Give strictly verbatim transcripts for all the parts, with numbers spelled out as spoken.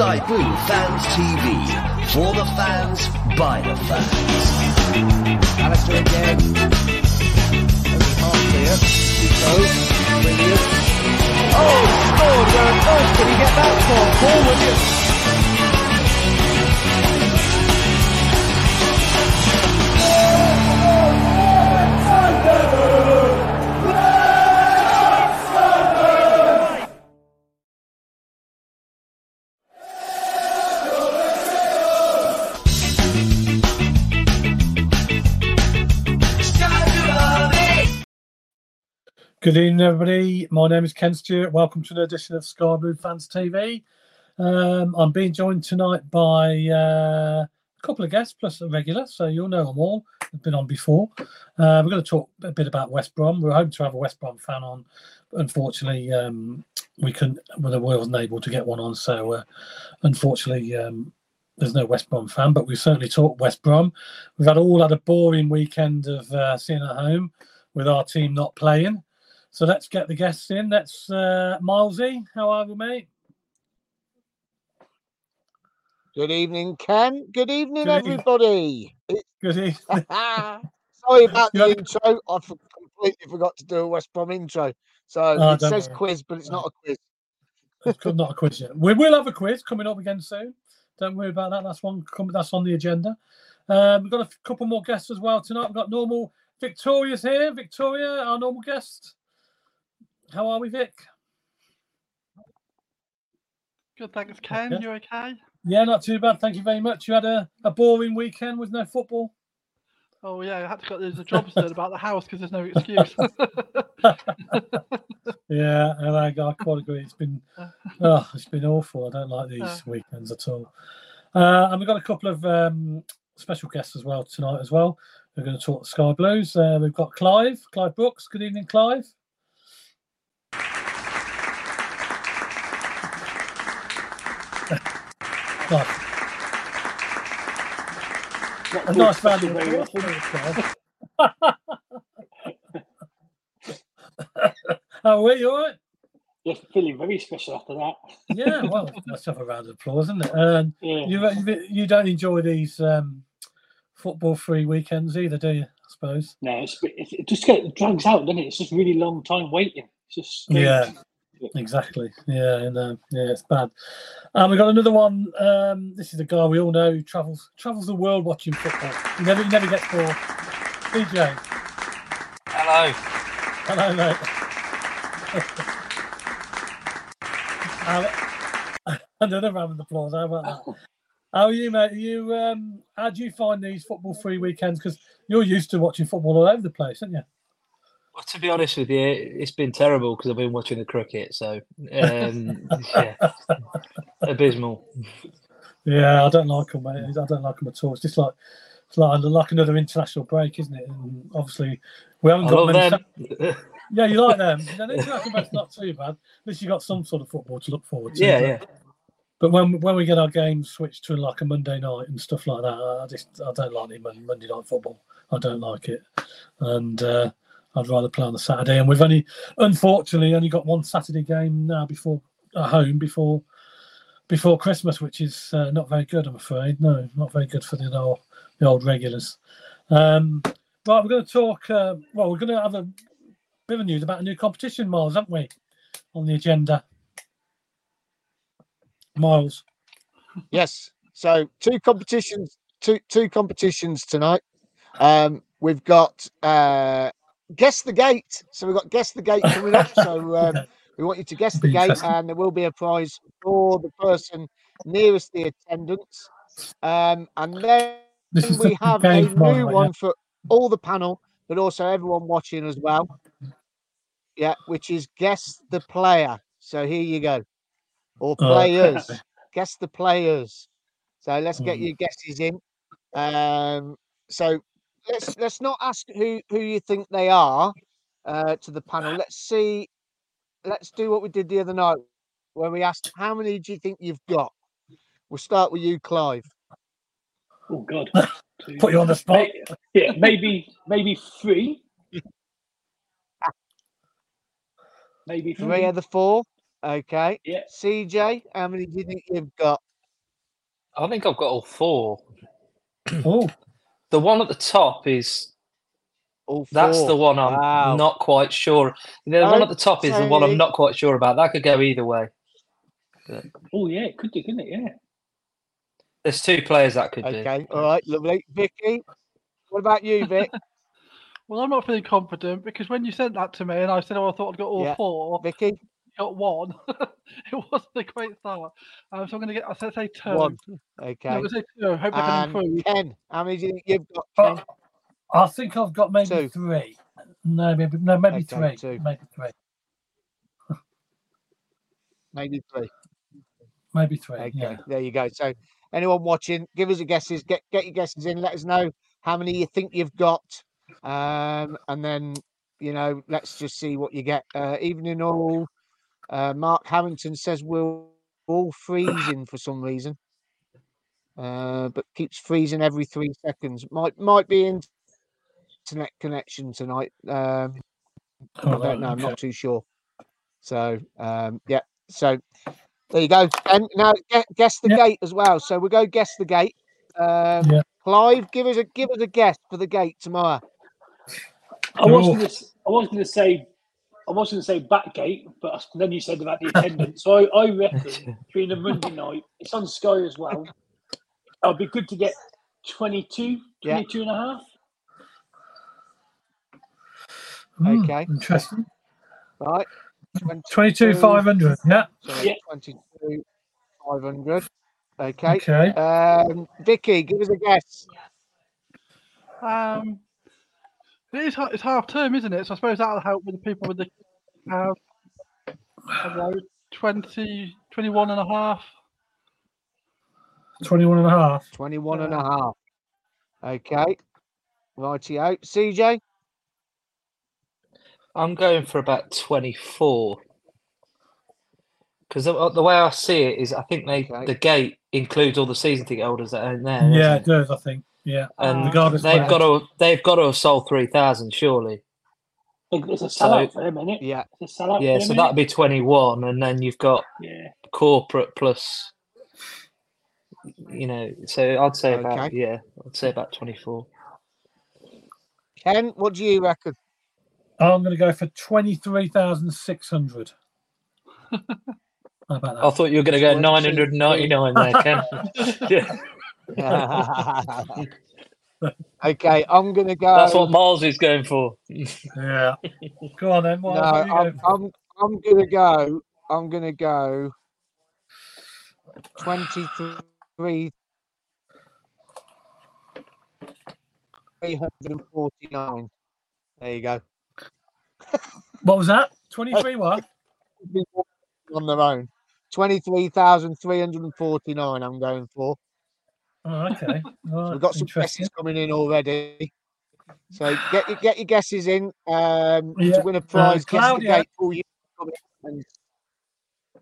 Sky Blue Fans T V. For the fans, by the fans. Alistair again. Only half clear. Goes. Williams. Oh, scored. Where at first did he get that for? Paul Williams. Good evening, everybody. My name is Ken Stewart. Welcome to an edition of Sky Blue Fans T V. Um, I'm being joined tonight by uh, a couple of guests plus a regular, so you'll know them all. I've been on before. Uh, we're going to talk a bit about West Brom. We're hoping to have a West Brom fan on. Unfortunately, um, we couldn't. Well, we wasn't able to get one on, so uh, unfortunately, um, there's no West Brom fan. But we certainly talked West Brom. We've had all had a boring weekend of uh, seeing at home with our team not playing. So let's get the guests in. That's uh, Milesy. How are we, mate? Good evening, Ken. Good evening, Good evening. everybody. Good evening. Sorry about the intro. I completely forgot to do a West Brom intro. So oh, it says worry. quiz, but it's not a quiz. It's not a quiz yet. We will have a quiz coming up again soon. Don't worry about that. That's one. That's on the agenda. Um, we've got a couple more guests as well tonight. We've got normal Victoria's here. Victoria, our normal guest. How are we, Vic? Good, thanks, Ken. Okay. You okay? Yeah, not too bad. Thank you very much. You had a, a boring weekend with no football. Oh, yeah. I had to get those jobs done about the house because there's no excuse. Yeah, and I, I quite agree. It's been oh, it's been awful. I don't like these yeah. weekends at all. Uh, and we've got a couple of um, special guests as well tonight as well. We're going to talk Sky Blues. Uh, we've got Clive, Clive Brooks. Good evening, Clive. Nice. What a nice value there. How are you? All right? You're feeling very special after that. Yeah, well, let's have a round of applause, isn't it? Um, yeah. you, you don't enjoy these um, football-free weekends either, do you, I suppose? No, it's, it just it drags out, doesn't it? It's just really long time waiting. It's just strange. Yeah. Exactly. Yeah, and uh, yeah, it's bad. And um, we got another one. Um, this is a guy we all know who travels travels the world watching football. He never he never gets bored. D J. Hello. Hello, mate. How, another round of applause. How about that? How are you, mate? Are you um, how do you find these football-free weekends? Because you're used to watching football all over the place, aren't you? Well, to be honest with you, it's been terrible because I've been watching the cricket, so um, yeah, abysmal. Yeah, I don't like them, mate. I don't like them at all. It's just like it's like, like another international break, isn't it? And obviously, we haven't I got them. Many... yeah, you like them. No, the international break's not too bad. At least you got some sort of football to look forward to. Yeah, but, yeah. But when when we get our games switched to like a Monday night and stuff like that, I just I don't like the Monday night football. I don't like it, and. Uh, I'd rather play on the Saturday, and we've only, unfortunately, only got one Saturday game now before at home before before Christmas, which is uh, not very good, I'm afraid. No, not very good for the old the old regulars. Um, right, we're going to talk. Uh, well, we're going to have a bit of news about a new competition, Miles, haven't we? On the agenda, Miles. Yes. So two competitions, two two competitions tonight. Um, we've got. Uh, Guess the Gate. So we've got Guess the Gate coming up. So um, we want you to guess the gate, and there will be a prize for the person nearest the attendance. Um, and then we have a new one for all the panel, but also everyone watching as well. Yeah, which is Guess the Player. So here you go. Or players. Guess the players. So let's get your guesses in. Um, so... Let's let's not ask who, who you think they are uh, to the panel. Let's see. Let's do what we did the other night when we asked how many do you think you've got. We'll start with you, Clive. Oh God! Put you on the spot. Yeah, maybe maybe three. maybe three. Three of the four. Okay. Yeah. C J, how many do you think you've got? I think I've got all four. Oh, the one at the top is all four. That's the one I'm wow. not quite sure. The oh, one at the top is sorry. the one I'm not quite sure about. That could go either way. Oh yeah, it could do, couldn't it? Yeah. There's two players that could okay. do. Okay, all right, lovely. Vicky, what about you, Vic? Well, I'm not feeling confident because when you sent that to me and I said, oh, I thought I'd got all yeah. four. Vicky? Got one. It wasn't a great start. Um, so I'm going to get, I said, say two. One. Okay. I'm going to say two. I hope I can improve. Ken, how many do you think you've got? Ken? I think I've got maybe two. three. No, maybe, no, maybe okay, three. Two. Maybe three. maybe three. Maybe three. Okay, yeah. There you go. So, anyone watching, give us your guesses. Get get your guesses in. Let us know how many you think you've got, um, and then you know, let's just see what you get. Uh, evening all. Uh, Mark Harrington says we're all freezing for some reason, uh, but keeps freezing every three seconds. Might might be internet connection tonight. Um, I don't know. I'm not too sure. So um, yeah. So. There you go. And now guess the yep. gate as well. So we'll go guess the gate. Um, yeah. Clive, give us a give us a guess for the gate tomorrow. I was oh. gonna, I was gonna say I was gonna say back gate, but then you said about the attendance. So I, I reckon being a Monday night, it's on Sky as well. It'll be good to get twenty-two, twenty-two yeah. and a half. Mm, okay. Interesting. Right. twenty-two five hundred, yeah. So yeah. twenty-two five hundred. Okay. Okay. Um, Vicky, give us a guess. Um, it is, it's half term, isn't it? So I suppose that'll help with the people with the uh, about twenty, twenty-one and a half. twenty-one and a half. twenty-one and a half. Okay. Rightio. C J? I'm going for about twenty-four because the, the way I see it is I think they okay. the gate includes all the season ticket holders that are there. Yeah, it does. I think. Yeah, and regardless they've got to they've got to have sold three thousand surely. It's a sellout so, for a minute. Yeah, it's a sellout. Yeah, for so that'd be twenty-one, and then you've got yeah. corporate plus. You know, so I'd say okay. about yeah, I'd say about twenty-four. Ken, what do you reckon? I'm going to go for twenty-three thousand six hundred. I thought you were going to go nine hundred ninety-nine there, Ken. Yeah. Okay, I'm going to go... That's what Miles is going for. Yeah. Go on then. What no, are you I'm, going I'm, I'm going to go... I'm going to go... twenty-three thousand three hundred forty-nine. There you go. What was that? twenty-three what? On their own. twenty-three thousand three hundred forty-nine I'm going for. Oh, okay. Well, so we've got some guesses coming in already. So get your, get your guesses in um, yeah. to win a prize. Uh, Claudia, the gate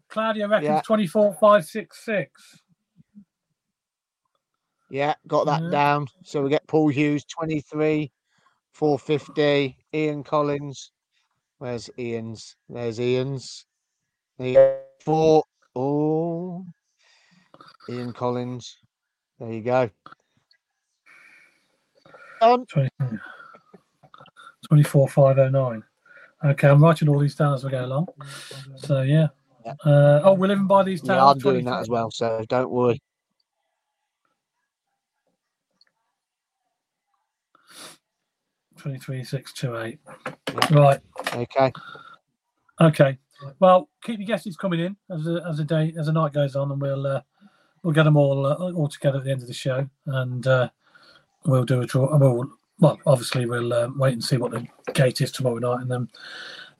Claudia reckons yeah. twenty-four thousand five hundred sixty-six. Yeah, got that yeah. down. So we get Paul Hughes, twenty-three thousand four hundred fifty. Ian Collins. Where's Ian's? There's Ian's. There four. Oh, Ian Collins. There you go. Um, twenty-four thousand five hundred nine. Okay, I'm writing all these down as we go along. So yeah. yeah. Uh, oh, we're living by these towns. Yeah, I'm doing that as well, so don't worry. twenty-three thousand six hundred twenty-eight. Yeah. Right. Okay. Okay. Well, keep your guesses coming in as a, as a day as a night goes on, and we'll uh, we'll get them all uh, all together at the end of the show, and uh, we'll do a draw. We'll, well, obviously we'll uh, wait and see what the gate is tomorrow night, and then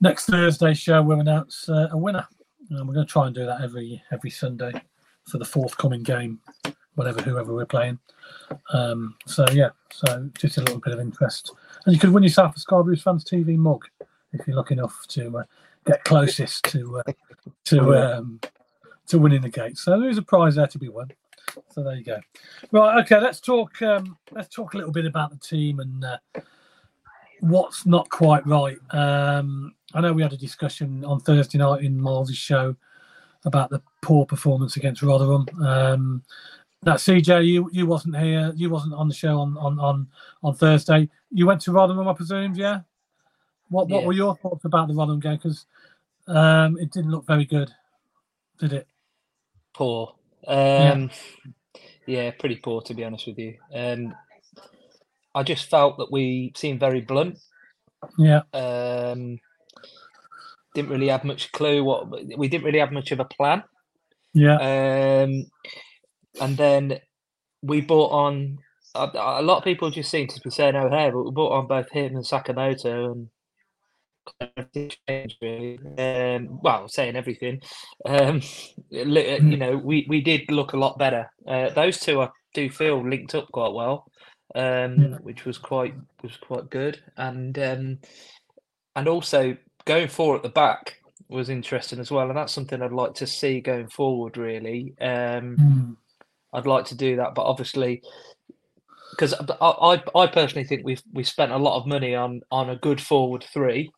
next Thursday's show we'll announce uh, a winner, and we're going to try and do that every every Sunday for the forthcoming game, whatever whoever we're playing. Um, so yeah, so just a little bit of interest. And you could win yourself a Sky Blue Fans T V mug if you're lucky enough to uh, get closest to uh, to um, to winning the gate. So there is a prize there to be won. So there you go. Right, okay. Let's talk. Um, let's talk a little bit about the team and uh, what's not quite right. Um, I know we had a discussion on Thursday night in Miles' show about the poor performance against Rotherham. Um, Now, C J, you you wasn't here. You wasn't on the show on on on, on Thursday. You went to Rotherham, I presume, yeah? What what yeah. were your thoughts about the Rotherham game? Because um, it didn't look very good, did it? Poor. Um, yeah. yeah, pretty poor, to be honest with you. Um, I just felt that we seemed very blunt. Yeah. Um, didn't really have much clue. What we didn't really have much of a plan. Yeah. Um. And then we bought on a, a lot of people just seem to be saying O'Hare, but we bought on both him and Sakamoto, and um, well, saying everything. Um, you know, we, we did look a lot better. Uh, those two, I do feel, linked up quite well, um, which was quite was quite good. And um, and also going forward at the back was interesting as well, and that's something I'd like to see going forward. Really. Um, mm. I'd like to do that, but obviously, because I, I I personally think we've we spent a lot of money on on a good forward three,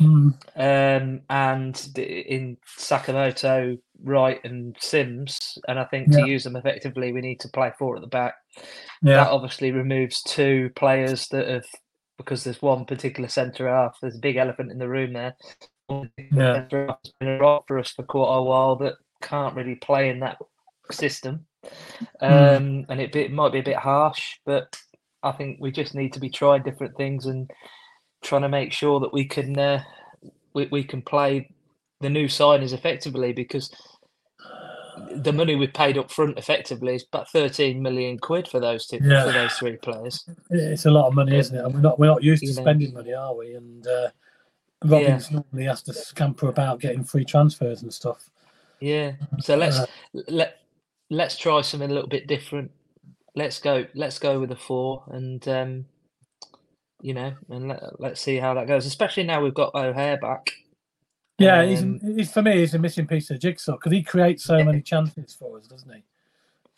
mm. um, and in Sakamoto, Wright, and Simms, and I think yeah. to use them effectively, we need to play four at the back. Yeah. That obviously removes two players that have, because there's one particular centre half. There's a big elephant in the room there. Yeah. It's been a rock for us for quite a while that can't really play in that system. Um, and it, be, it might be a bit harsh, but I think we just need to be trying different things and trying to make sure that we can uh, we, we can play the new signers effectively, because the money we paid up front effectively is about thirteen million quid for those two yeah. for those three players. It's a lot of money, isn't it? And we're not we're not used to spending money, are we? And uh, Robins yeah. normally has to scamper about getting free transfers and stuff. Yeah. So let's uh, let. Let's try something a little bit different. Let's go. Let's go with the four, and um, you know, and let, let's see how that goes. Especially now we've got O'Hare back. Yeah, um, he's, he's for me, he's a missing piece of the jigsaw, because he creates so many chances for us, doesn't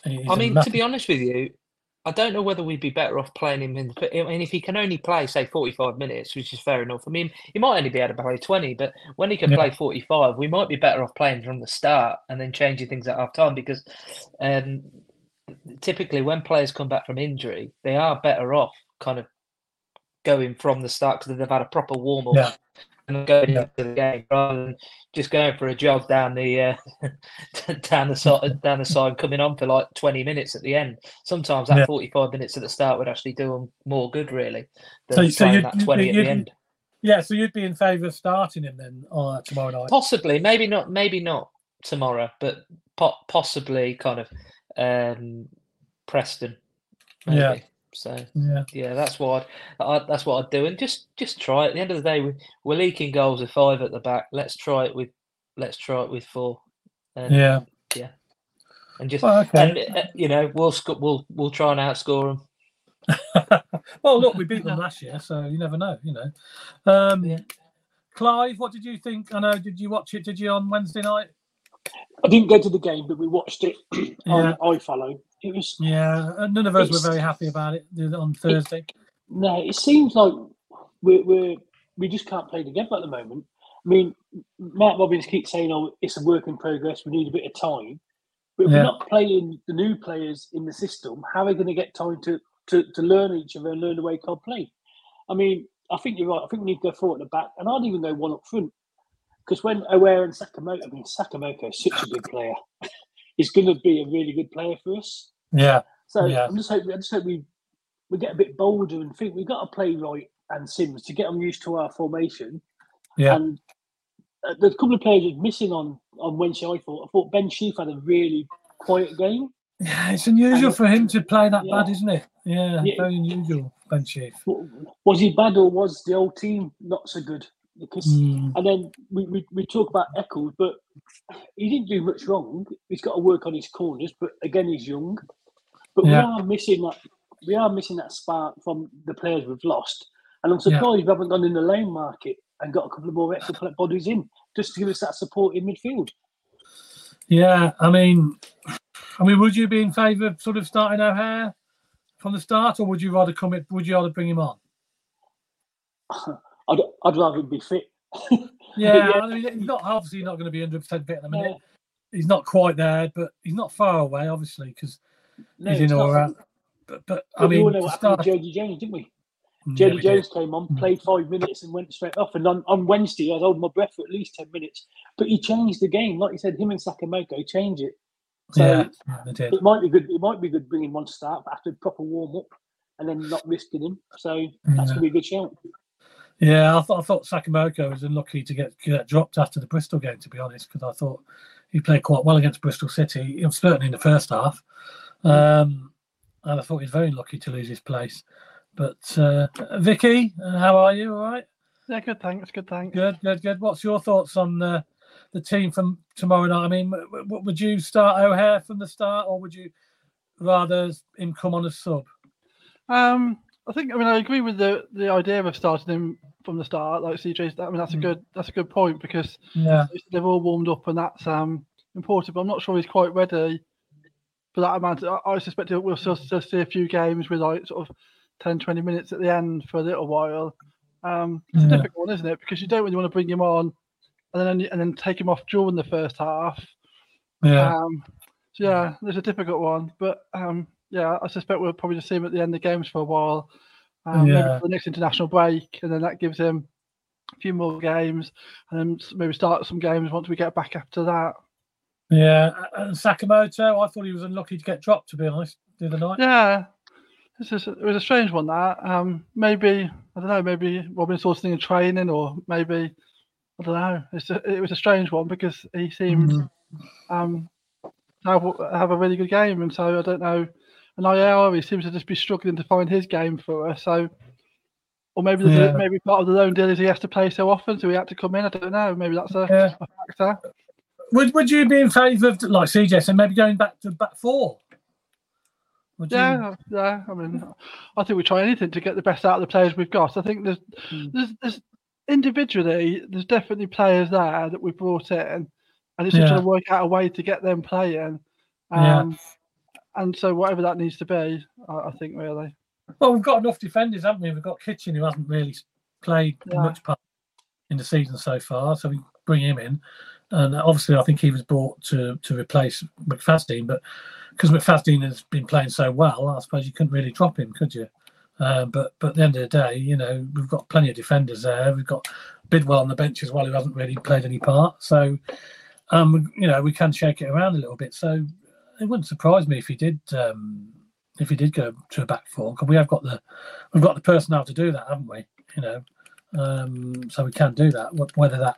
he? He's I mean, massive... to be honest with you, I don't know whether we'd be better off playing him in. I mean, if he can only play say forty-five minutes, which is fair enough. I mean, he might only be able to play twenty, but when he can yeah. play forty-five, we might be better off playing from the start and then changing things at half time, because um, typically when players come back from injury, they are better off kind of going from the start, because they've had a proper warm up yeah. and going yeah. into the game, rather than just going for a jog down the uh, down the side down the side, coming on for like twenty minutes at the end. Sometimes that yeah. forty-five minutes at the start would actually do them more good, really, than so, playing so that twenty you'd, at the end. Yeah, so you'd be in favour of starting him then uh, tomorrow night? Possibly, maybe not, maybe not tomorrow, but po possibly kind of um, Preston. Maybe. Yeah. So yeah, yeah, that's what I'd, I, that's what I'd do, and just just try it. At the end of the day, we, we're leaking goals with five at the back. Let's try it with let's try it with four. And, yeah, yeah, and just well, okay. and, uh, you know, we'll we'll we'll try and outscore them. Well, look, we beat them last year, so you never know, you know. Um, yeah. Clive, what did you think? I know, did you watch it? Did you on Wednesday night? I didn't go to the game, but we watched it on iFollow. It was, yeah, none of us were very happy about it on Thursday. It, no, it seems like we're, we're, we just can't play together at the moment. I mean, Mark Robins keeps saying, oh, it's a work in progress, we need a bit of time. But if yeah. we're not playing the new players in the system, how are we going to get time to, to, to learn each other and learn the way Cod play? I mean, I think you're right. I think we need to go four at the back, and I'd even go one up front. Because when O'Hare and Sakamoto, I mean, Sakamoto is such a good player. He's going to be a really good player for us. Yeah. So yeah. I'm just hoping, I just hope we we get a bit bolder and think we've got to play Wright and Simms to get them used to our formation. Yeah. And uh, there's a couple of players missing on on Wednesday. I thought I thought Ben Sheaf had a really quiet game. Yeah, it's unusual and, for him to play that yeah. bad, isn't it? Yeah, yeah, very unusual, Ben Sheaf. Was he bad, or was the whole team not so good? Because mm. and then we, we we talk about Eccles, but he didn't do much wrong. He's got to work on his corners, but again, he's young. But yeah. we are missing that. We are missing that spark from the players we've lost, and I'm surprised yeah. we haven't gone in the loan market and got a couple of more extra bodies in just to give us that support in midfield. Yeah, I mean, I mean, would you be in favour of sort of starting O'Hare from the start, or would you rather come? In, would you rather bring him on? I'd, I'd rather be fit. yeah, yeah, I mean, he's not obviously not going to be one hundred percent fit in a minute. Yeah. He's not quite there, but he's not far away, obviously, because No, he's in all right. But, but, but I mean, we all know what happened to Jody Jones, didn't we? Jody yeah, Jones did. Came on, played five minutes and went straight off. And on, on Wednesday, I was holding my breath for at least ten minutes. But he changed the game. Like you said, him and Sakamoto changed it. So yeah, they did. It might be good. It might be good bringing one to start, but after a proper warm-up and then not risking him. So that's yeah. going to be a good shout. Yeah, I, th I thought Sakamoto was unlucky to get, get dropped after the Bristol game, to be honest, because I thought he played quite well against Bristol City, certainly in the first half. Um, and I thought he was very lucky to lose his place. But uh, Vicky, how are you? All right? Yeah, good, thanks. Good, thanks. Good, good, good. What's your thoughts on uh, the team from tomorrow night? I mean, w w would you start O'Hare from the start, or would you rather him come on as sub? Um, I think. I mean, I agree with the the idea of starting him from the start. Like C J's, I mean, that's a good that's a good point because yeah. they've all warmed up, and that's um important. But I'm not sure he's quite ready for that amount. I, I suspect we'll still, still see a few games with like sort of ten, twenty minutes at the end for a little while. Um, it's yeah. a difficult one, isn't it? Because you don't really want to bring him on and then and then take him off during the first half. Yeah. Um, so yeah, there's a difficult one, but um, yeah, I suspect we'll probably just see him at the end of games for a while. Um, yeah. Maybe for the next international break, and then that gives him a few more games, and then maybe start some games once we get back after that. Yeah, and Sakamoto, I thought he was unlucky to get dropped, to be honest, the other night. Yeah. Just, it was a strange one, that. Um, maybe, I don't know, maybe Robin saw something in training, or maybe, I don't know. It's a, it was a strange one because he seemed mm-hmm. um, to have, have a really good game. And so, I don't know. And I R, he seems to just be struggling to find his game for us. So, or maybe the, yeah. maybe part of the loan deal is he has to play so often, so he had to come in. I don't know. Maybe that's a, yeah. a factor. Would, would you be in favour of, like C J said, maybe going back to back four? Would yeah, you... yeah. I mean, I think we try anything to get the best out of the players we've got. I think there's, mm. there's, there's individually, there's definitely players there that we brought in, and it's yeah. just trying to work out a way to get them playing. Um, yeah. And so, whatever that needs to be, I, I think really. Well, we've got enough defenders, haven't we? We've got Kitchen, who hasn't really played yeah. much part in the season so far, so we bring him in. And obviously, I think he was brought to to replace McFadden, but because McFadden has been playing so well, I suppose you couldn't really drop him, could you? Uh, but but at the end of the day, you know, we've got plenty of defenders there. We've got Bidwell on the bench as well, who hasn't really played any part. So, um, you know, we can shake it around a little bit. So it wouldn't surprise me if he did um, if he did go to a back four, because we have got the we've got the personnel to do that, haven't we? You know, um, so we can do that. Whether that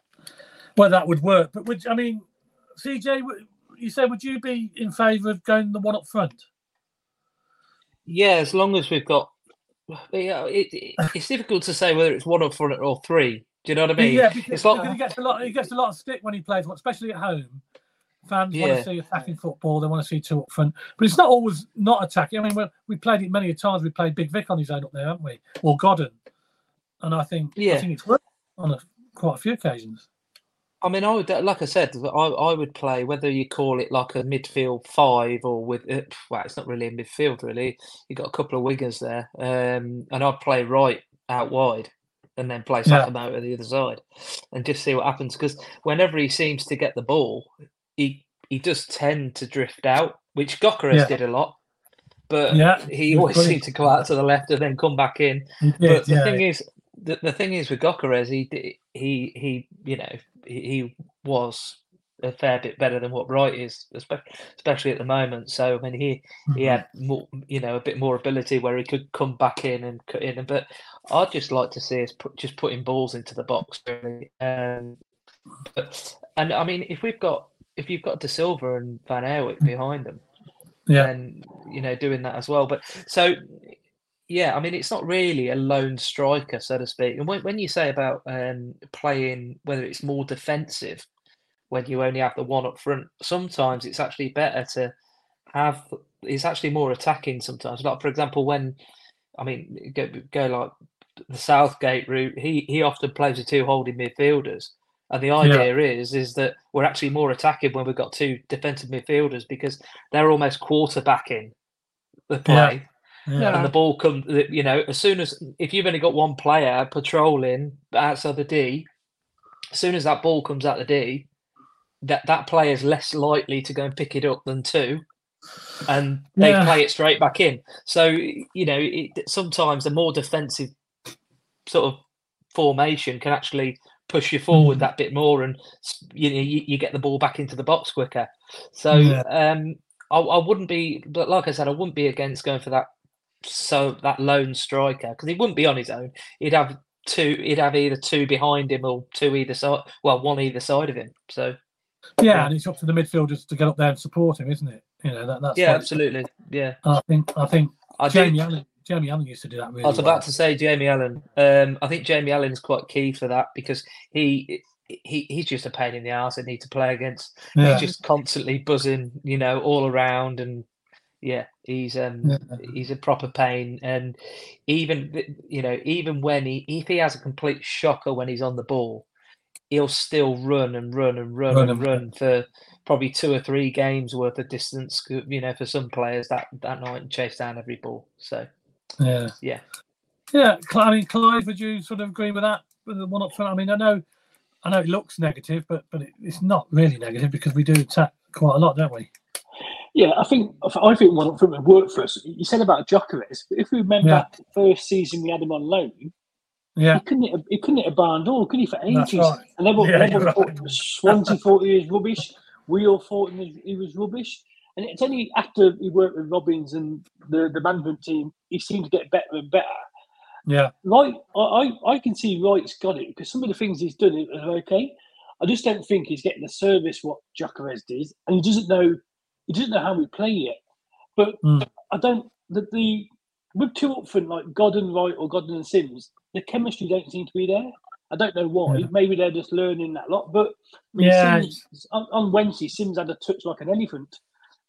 Well, that would work, but would I mean, C J? You say, would you be in favour of going the one up front? Yeah, as long as we've got. Yeah, it, it, it's difficult to say whether it's one up front or three. Do you know what I mean? Yeah, because it's like, he gets a lot. He gets a lot of stick when he plays, especially at home. Fans yeah. want to see attacking football. They want to see two up front, but it's not always not attacking. I mean, we we played it many times. We played Big Vic on his own up there, haven't we? Or Godden, and I think yeah. I think it's worked on a, quite a few occasions. I mean, I would, like I said, I, I would play, whether you call it like a midfield five or with, well, it's not really a midfield, really. You've got a couple of wingers there. Um, and I'd play Wright out wide and then play Sakamoto yeah. the other side and just see what happens. Because whenever he seems to get the ball, he he does tend to drift out, which Gokeres yeah. did a lot. But yeah. he always Brilliant. seemed to go out to the left and then come back in. Did, but the yeah. thing is, The, the thing is with Gokeres, he he he you know he, he was a fair bit better than what Wright is, especially at the moment. So I mean, he he had more, you know, a bit more ability where he could come back in and cut in. But I'd just like to see us put, just putting balls into the box really. Um, but, and I mean, if we've got if you've got Dasilva and Van Aerwick behind them, yeah, then you know doing that as well. But so. Yeah, I mean, it's not really a lone striker, so to speak. And when, when you say about um, playing, whether it's more defensive, when you only have the one up front, sometimes it's actually better to have, it's actually more attacking sometimes. Like, for example, when, I mean, go, go like the Southgate route, he, he often plays with two holding midfielders. And the idea yeah. is is that we're actually more attacking when we've got two defensive midfielders because they're almost quarterbacking the play. Yeah. Yeah. And the ball comes, you know, as soon as, if you've only got one player patrolling outside the D, as soon as that ball comes out the D, that, that player is less likely to go and pick it up than two. and they yeah. play it straight back in. So, you know, it, sometimes a more defensive sort of formation can actually push you forward mm. that bit more, and you know, you, you get the ball back into the box quicker. So yeah. um, I, I wouldn't be, but like I said, I wouldn't be against going for that. So that lone striker, because he wouldn't be on his own. He'd have two. He'd have either two behind him or two either side. Well, one either side of him. So. Yeah, yeah, and it's up to the midfielders to get up there and support him, isn't it? You know, that, that's yeah, absolutely. Yeah, I think I think I Jamie think, Allen. Jamie Allen used to do that. Really I was about well. to say Jamie Allen. Um, I think Jamie Allen is quite key for that, because he he he's just a pain in the arse. They need to play against. Yeah. He's just constantly buzzing, you know, all around, and yeah, he's um yeah. he's a proper pain. And even you know, even when he if he has a complete shocker when he's on the ball, he'll still run and run and run, run and run, run for probably two or three games worth of distance, you know, for some players that, that night, and chase down every ball. So, yeah. Yeah. Yeah. I mean, Clive, would you sort of agree with that? With the one up front? I mean, I know I know it looks negative, but, but it, it's not really negative, because we do attack quite a lot, don't we? Yeah, I think I think one up front would work for us. You said about Jokeris, but if we remember yeah. that first season we had him on loan, Yeah, he couldn't. He couldn't hit a barn door, could he? For ages, right. and everyone, yeah, everyone right. thought Swansea thought he was rubbish. We all thought he was rubbish. And it's only after he worked with Robins and the, the management team, he seemed to get better and better. Yeah, like I, I can see Wright's got it, because some of the things he's done are okay. I just don't think he's getting the service what Jokeres did, and he doesn't know. He doesn't know how we play yet. But mm. I don't. The, the with two up front like Godden, Wright, or Godden and Simms, the chemistry don't seem to be there. I don't know why. Yeah. Maybe they're just learning that lot. But yeah. Simms, on, on Wednesday, Simms had a touch like an elephant.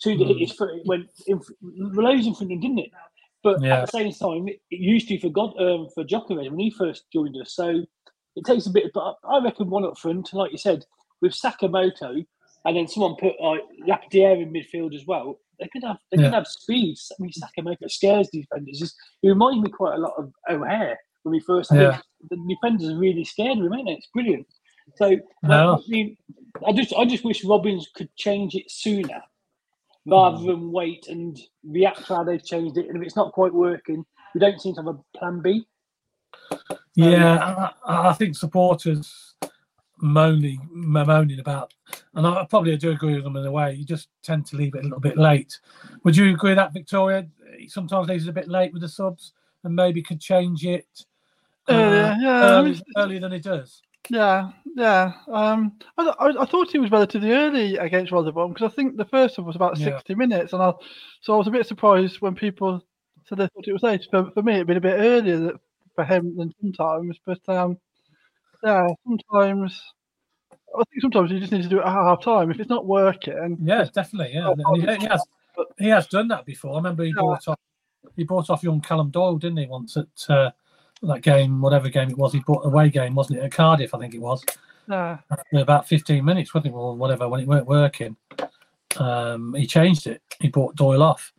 Two that mm. hit his foot, it went in, loads in front of him, didn't it? But yeah. at the same time, it used to be for God um, for Jokeres when he first joined us. So it takes a bit. But I reckon one up front, like you said, with Sakamoto, and then someone put like Lapierre in midfield as well. They could have they yeah. could have speed. I mean, Sakamoto scares defenders. He reminds me quite a lot of O'Hare. When we first, I yeah. think the defenders are really scared of him, ain't they? It's brilliant. So no. I mean, I just, I just wish Robins could change it sooner, rather mm. than wait and react to how they've changed it. And if it's not quite working, we don't seem to have a plan B. Um, yeah, I, I think supporters moaning, moaning about, and I probably do agree with them in a way. You just tend to leave it a little bit late. Would you agree with that, Victoria? Sometimes leaves it a bit late with the subs, and maybe could change it. Uh, uh, yeah, early, I mean, earlier than he does. Yeah, yeah. Um, I, I, I thought he was relatively early against Rotherham, because I think the first one was about yeah. sixty minutes, and I so I was a bit surprised when people said they thought it was late. For, for me, it'd been a bit earlier for him than sometimes. But um, yeah, sometimes I think sometimes you just need to do it at half time if it's not working. Yeah, definitely. Yeah, he, he has. But, he has done that before. I remember he yeah. brought off he brought off young Callum Doyle, didn't he? Once at. Uh, That game, whatever game it was, he brought away game, wasn't it? At Cardiff, I think it was. Yeah. About fifteen minutes, wasn't it, or whatever? When it weren't working, um, he changed it. He brought Doyle off,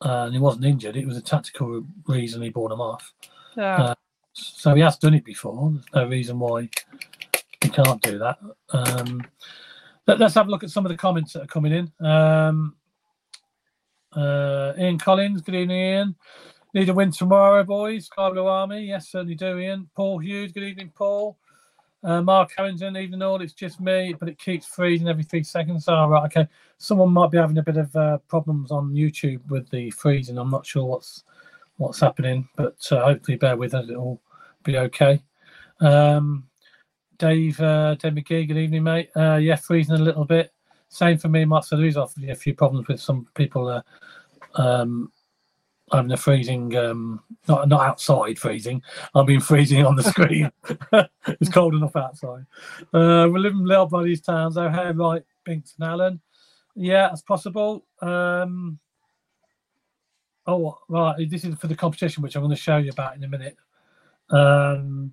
uh, and he wasn't injured. It was a tactical reason he brought him off. Yeah. Uh, so he has done it before. There's no reason why he can't do that. Um, let, let's have a look at some of the comments that are coming in. Um, uh, Ian Collins, good evening, Ian. Need a win tomorrow, boys. Sky Blue Army. Yes, certainly do, Ian. Paul Hughes. Good evening, Paul. Uh, Mark Harrington. Evening, all. It's just me, but it keeps freezing every three seconds. Oh, right, okay. Someone might be having a bit of uh, problems on YouTube with the freezing. I'm not sure what's what's happening, but uh, hopefully bear with us. It'll be okay. Um, Dave, uh, Dave McGee. Good evening, mate. Uh, yeah, freezing a little bit. Same for me, Mark Salu's offered a few problems with some people. Uh, um, I'm the freezing, um, not not outside freezing. I've been freezing on the screen. It's cold enough outside. Uh, we're living well by these towns. O'Hare, Wright, Binks and Allen. Yeah, that's possible. Um, oh, right. This is for the competition, which I'm going to show you about in a minute. Um,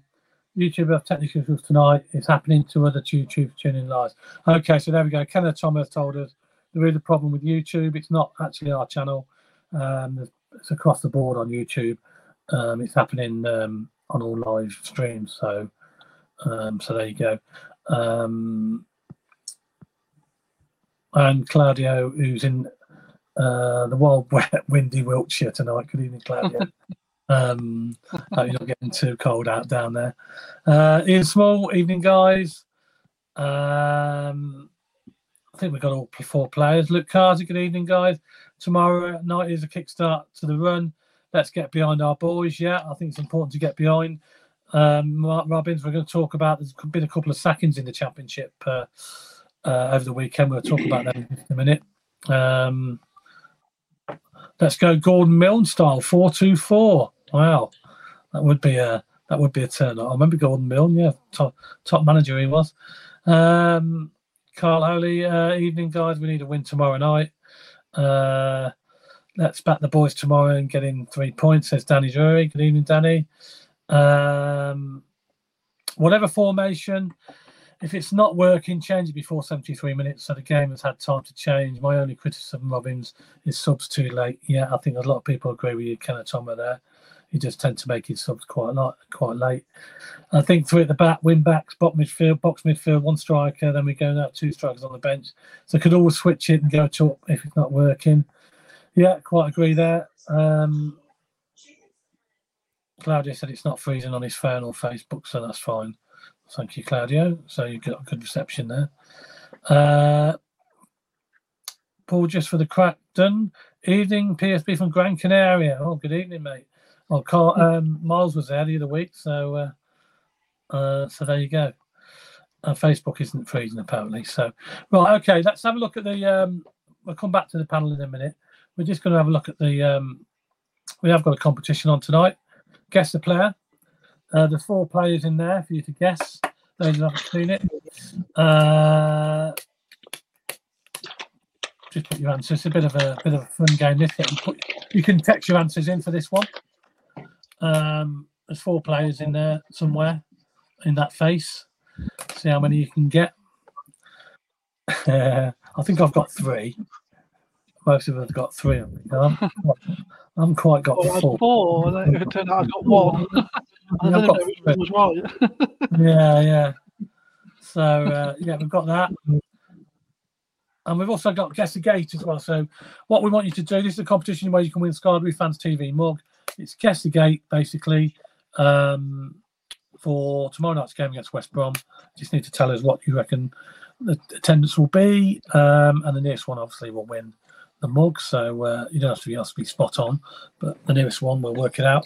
YouTube of Technical Issues tonight. It's happening to other YouTube tuning lives. Okay, so there we go. Kenneth Thomas told us there is a problem with YouTube. It's not actually our channel. Um, there's It's across the board on YouTube. Um, it's happening um, on all live streams. So, um, so there you go. Um, and Claudio, who's in uh, the wild, wet, windy Wiltshire tonight. Good evening, Claudia. um, hope you're not getting too cold out down there. Uh, Ian Small, evening, guys. Um, I think we've got all four players. Luke Carter, good evening, guys. Tomorrow night is a kickstart to the run. Let's get behind our boys. Yeah, I think it's important to get behind. Um, Mark Robins, we're going to talk about, there's been a couple of sackings in the Championship uh, uh, over the weekend. We'll talk about that in a minute. Um, let's go Gordon Milne style, four two four. Wow, that would be a that would be a turn on. I remember Gordon Milne, yeah, top, top manager he was. Um, Carl Holy, uh, evening guys. We need a win tomorrow night. Uh, let's back the boys tomorrow and get in three points, says Danny Drury. Good evening, Danny. Um, whatever formation, if it's not working, change it before seventy-three minutes so the game has had time to change. My only criticism of Robins is subs too late. Yeah, I think a lot of people agree with you, Ken and Tom, there. You just tend to make his subs quite light, quite late. I think three at the back, win backs, box midfield, box midfield, one striker, then we go now two strikers on the bench. So I could always switch it and go to up if it's not working. Yeah, quite agree there. Um, Claudio said it's not freezing on his phone or Facebook, so that's fine. Thank you, Claudio. So you've got a good reception there. Uh, Paul, just for the crack, done. Evening, P S B from Gran Canaria. Oh, good evening, mate. Well, Carl, um, Miles was there the other week, so uh, uh, so there you go. Uh, Facebook isn't freezing, apparently. So, right, okay, let's have a look at the... Um, we'll come back to the panel in a minute. We're just going to have a look at the... Um, we have got a competition on tonight. Guess the player. Uh, the four players in there for you to guess. Those who haven't seen it. Uh, just put your answers. It's a bit of a bit of a fun game. This you, put, you can text your answers in for this one. Um, there's four players in there somewhere in that face. See how many you can get. Uh, I think I've got three. Most of us have got three. I think. I haven't quite got oh, four. Four. It turned out I got one. I yeah, don't know which one was right. yeah, yeah. So, uh, yeah, we've got that. And we've also got Guess the Gate as well. So what we want you to do, this is a competition where you can win Sky Blue Fans T V mug. It's Guess the Gate, basically, um, for tomorrow night's game against West Brom. Just need to tell us what you reckon the attendance will be. Um, and the nearest one, obviously, will win the mug, so uh, you don't have to be asked to be spot on, but the nearest one we'll work it out.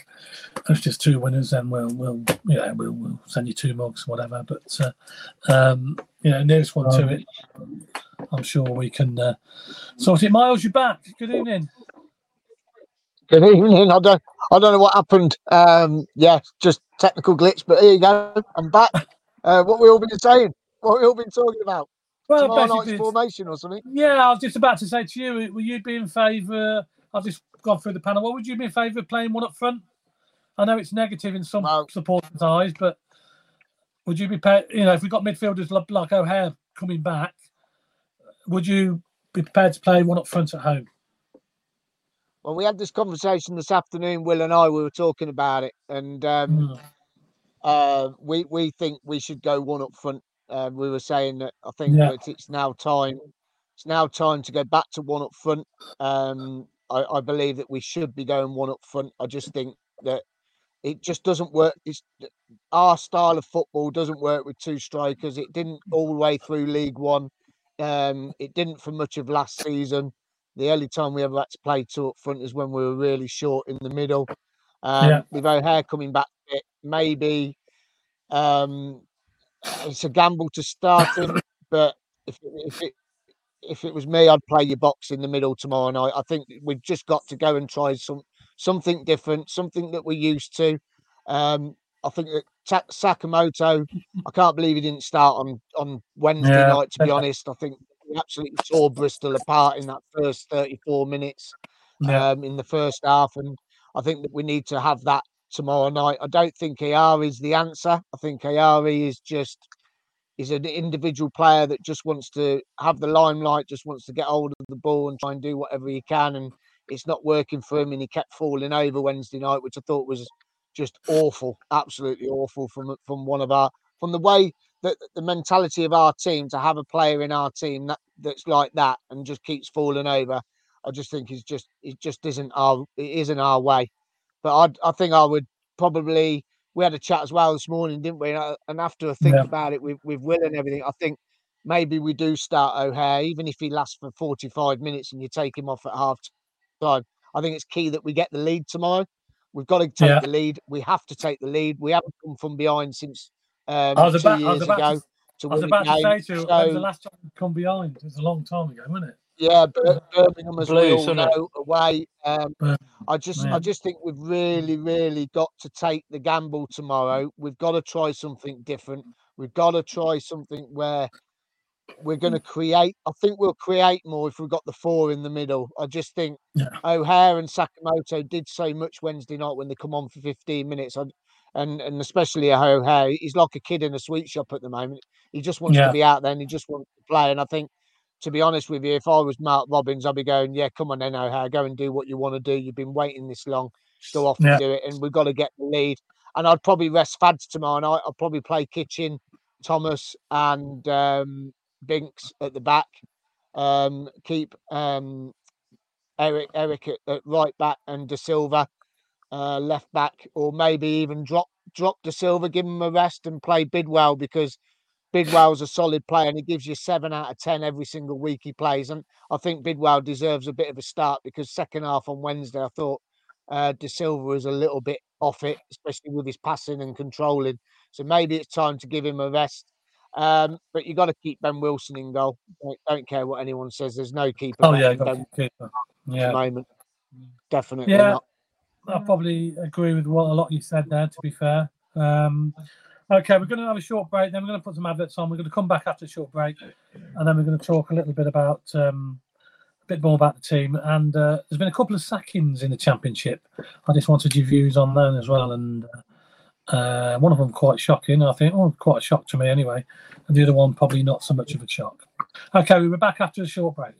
If it's just two winners, then we'll we'll you know we'll, we'll send you two mugs, whatever. But uh, um, you know, nearest one to it, I'm sure we can uh, sort it. Miles, you're back. Good evening. Good evening. I don't I don't know what happened. Um, yeah, just technical glitch. But here you go. I'm back. Uh, what we all been saying? What we all been talking about? Well, tomorrow night's formation or something. Yeah, I was just about to say to you, will you be in favour? I've just gone through the panel. What would you be in favour of playing one up front? I know it's negative in some well, supporters' eyes, but would you be, prepared, you know, if we've got midfielders like O'Hare coming back, would you be prepared to play one up front at home? Well, we had this conversation this afternoon, Will and I, we were talking about it, and um, mm. uh, we, we think we should go one up front. Uh, we were saying that I think yeah. that it's now time. It's now time to go back to one up front. Um, I, I believe that we should be going one up front. I just think that it just doesn't work. It's, our style of football doesn't work with two strikers. It didn't all the way through League One. Um, it didn't for much of last season. The only time we ever had to play two up front is when we were really short in the middle. Um, yeah. With O'Hare coming back, it maybe. Um, It's a gamble to start him, but if if it if it was me, I'd play your box in the middle tomorrow night. I think we've just got to go and try some something different, something that we're used to. Um, I think that Ta- Sakamoto, I can't believe he didn't start on on Wednesday yeah. night. To be honest, I think we absolutely tore Bristol apart in that first thirty-four minutes yeah. um, in the first half, and I think that we need to have that tomorrow night. I don't think Ayari is the answer. I think Ayari is just is an individual player that just wants to have the limelight, just wants to get hold of the ball and try and do whatever he can. And it's not working for him, and he kept falling over Wednesday night, which I thought was just awful, absolutely awful from from one of our from the way that the mentality of our team to have a player in our team that, that's like that and just keeps falling over. I just think it's just it just isn't our it isn't our way. But I'd, I think I would probably. We had a chat as well this morning, didn't we? And after I think yeah. about it with, with Will and everything, I think maybe we do start O'Hare, even if he lasts for forty-five minutes and you take him off at half time. I think it's key that we get the lead tomorrow. We've got to take yeah. the lead. We have to take the lead. We haven't come from behind since um, I was two about, years I was about ago. To, to I was about to say to you, so, the last time we've come behind, it was a long time ago, wasn't it? Yeah, Birmingham as Blue, we all know, away. Um, I just, man. I just think we've really, really got to take the gamble tomorrow. We've got to try something different. We've got to try something where we're going to create. I think we'll create more if we've got the four in the middle. I just think yeah. O'Hare and Sakamoto did so much Wednesday night when they come on for fifteen minutes. I, and and especially O'Hare, he's like a kid in a sweet shop at the moment. He just wants yeah. to be out there and he just wants to play. And I think. To be honest with you, if I was Mark Robins, I'd be going, yeah, come on then, O'Hare, go and do what you want to do. You've been waiting this long. Go off yeah. and do it. And we've got to get the lead. And I'd probably rest Fads tomorrow night. I'd probably play Kitchen, Thomas and um, Binks at the back. Um, keep um, Eric Eric at, at right back and Dasilva uh, left back. Or maybe even drop, drop Dasilva, give him a rest and play Bidwell because... Bidwell's a solid player and he gives you seven out of ten every single week he plays. And I think Bidwell deserves a bit of a start because second half on Wednesday, I thought uh, Dasilva was a little bit off it, especially with his passing and controlling. So maybe it's time to give him a rest. Um, but you've got to keep Ben Wilson in goal. I don't care what anyone says. There's no keeper. Oh, yeah, Ben keeper. Yeah. At the moment. Definitely yeah, not. I probably agree with what a lot you said there, to be fair. Um Okay, we're going to have a short break. Then we're going to put some adverts on. We're going to come back after a short break, and then we're going to talk a little bit about um, a bit more about the team. And uh, there's been a couple of sackings in the Championship. I just wanted your views on them as well. And uh, one of them quite shocking. I think, oh, quite a shock to me anyway. And the other one probably not so much of a shock. Okay, we're back after a short break.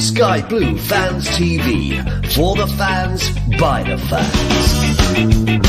Sky Blue Fans T V, for the fans, by the fans.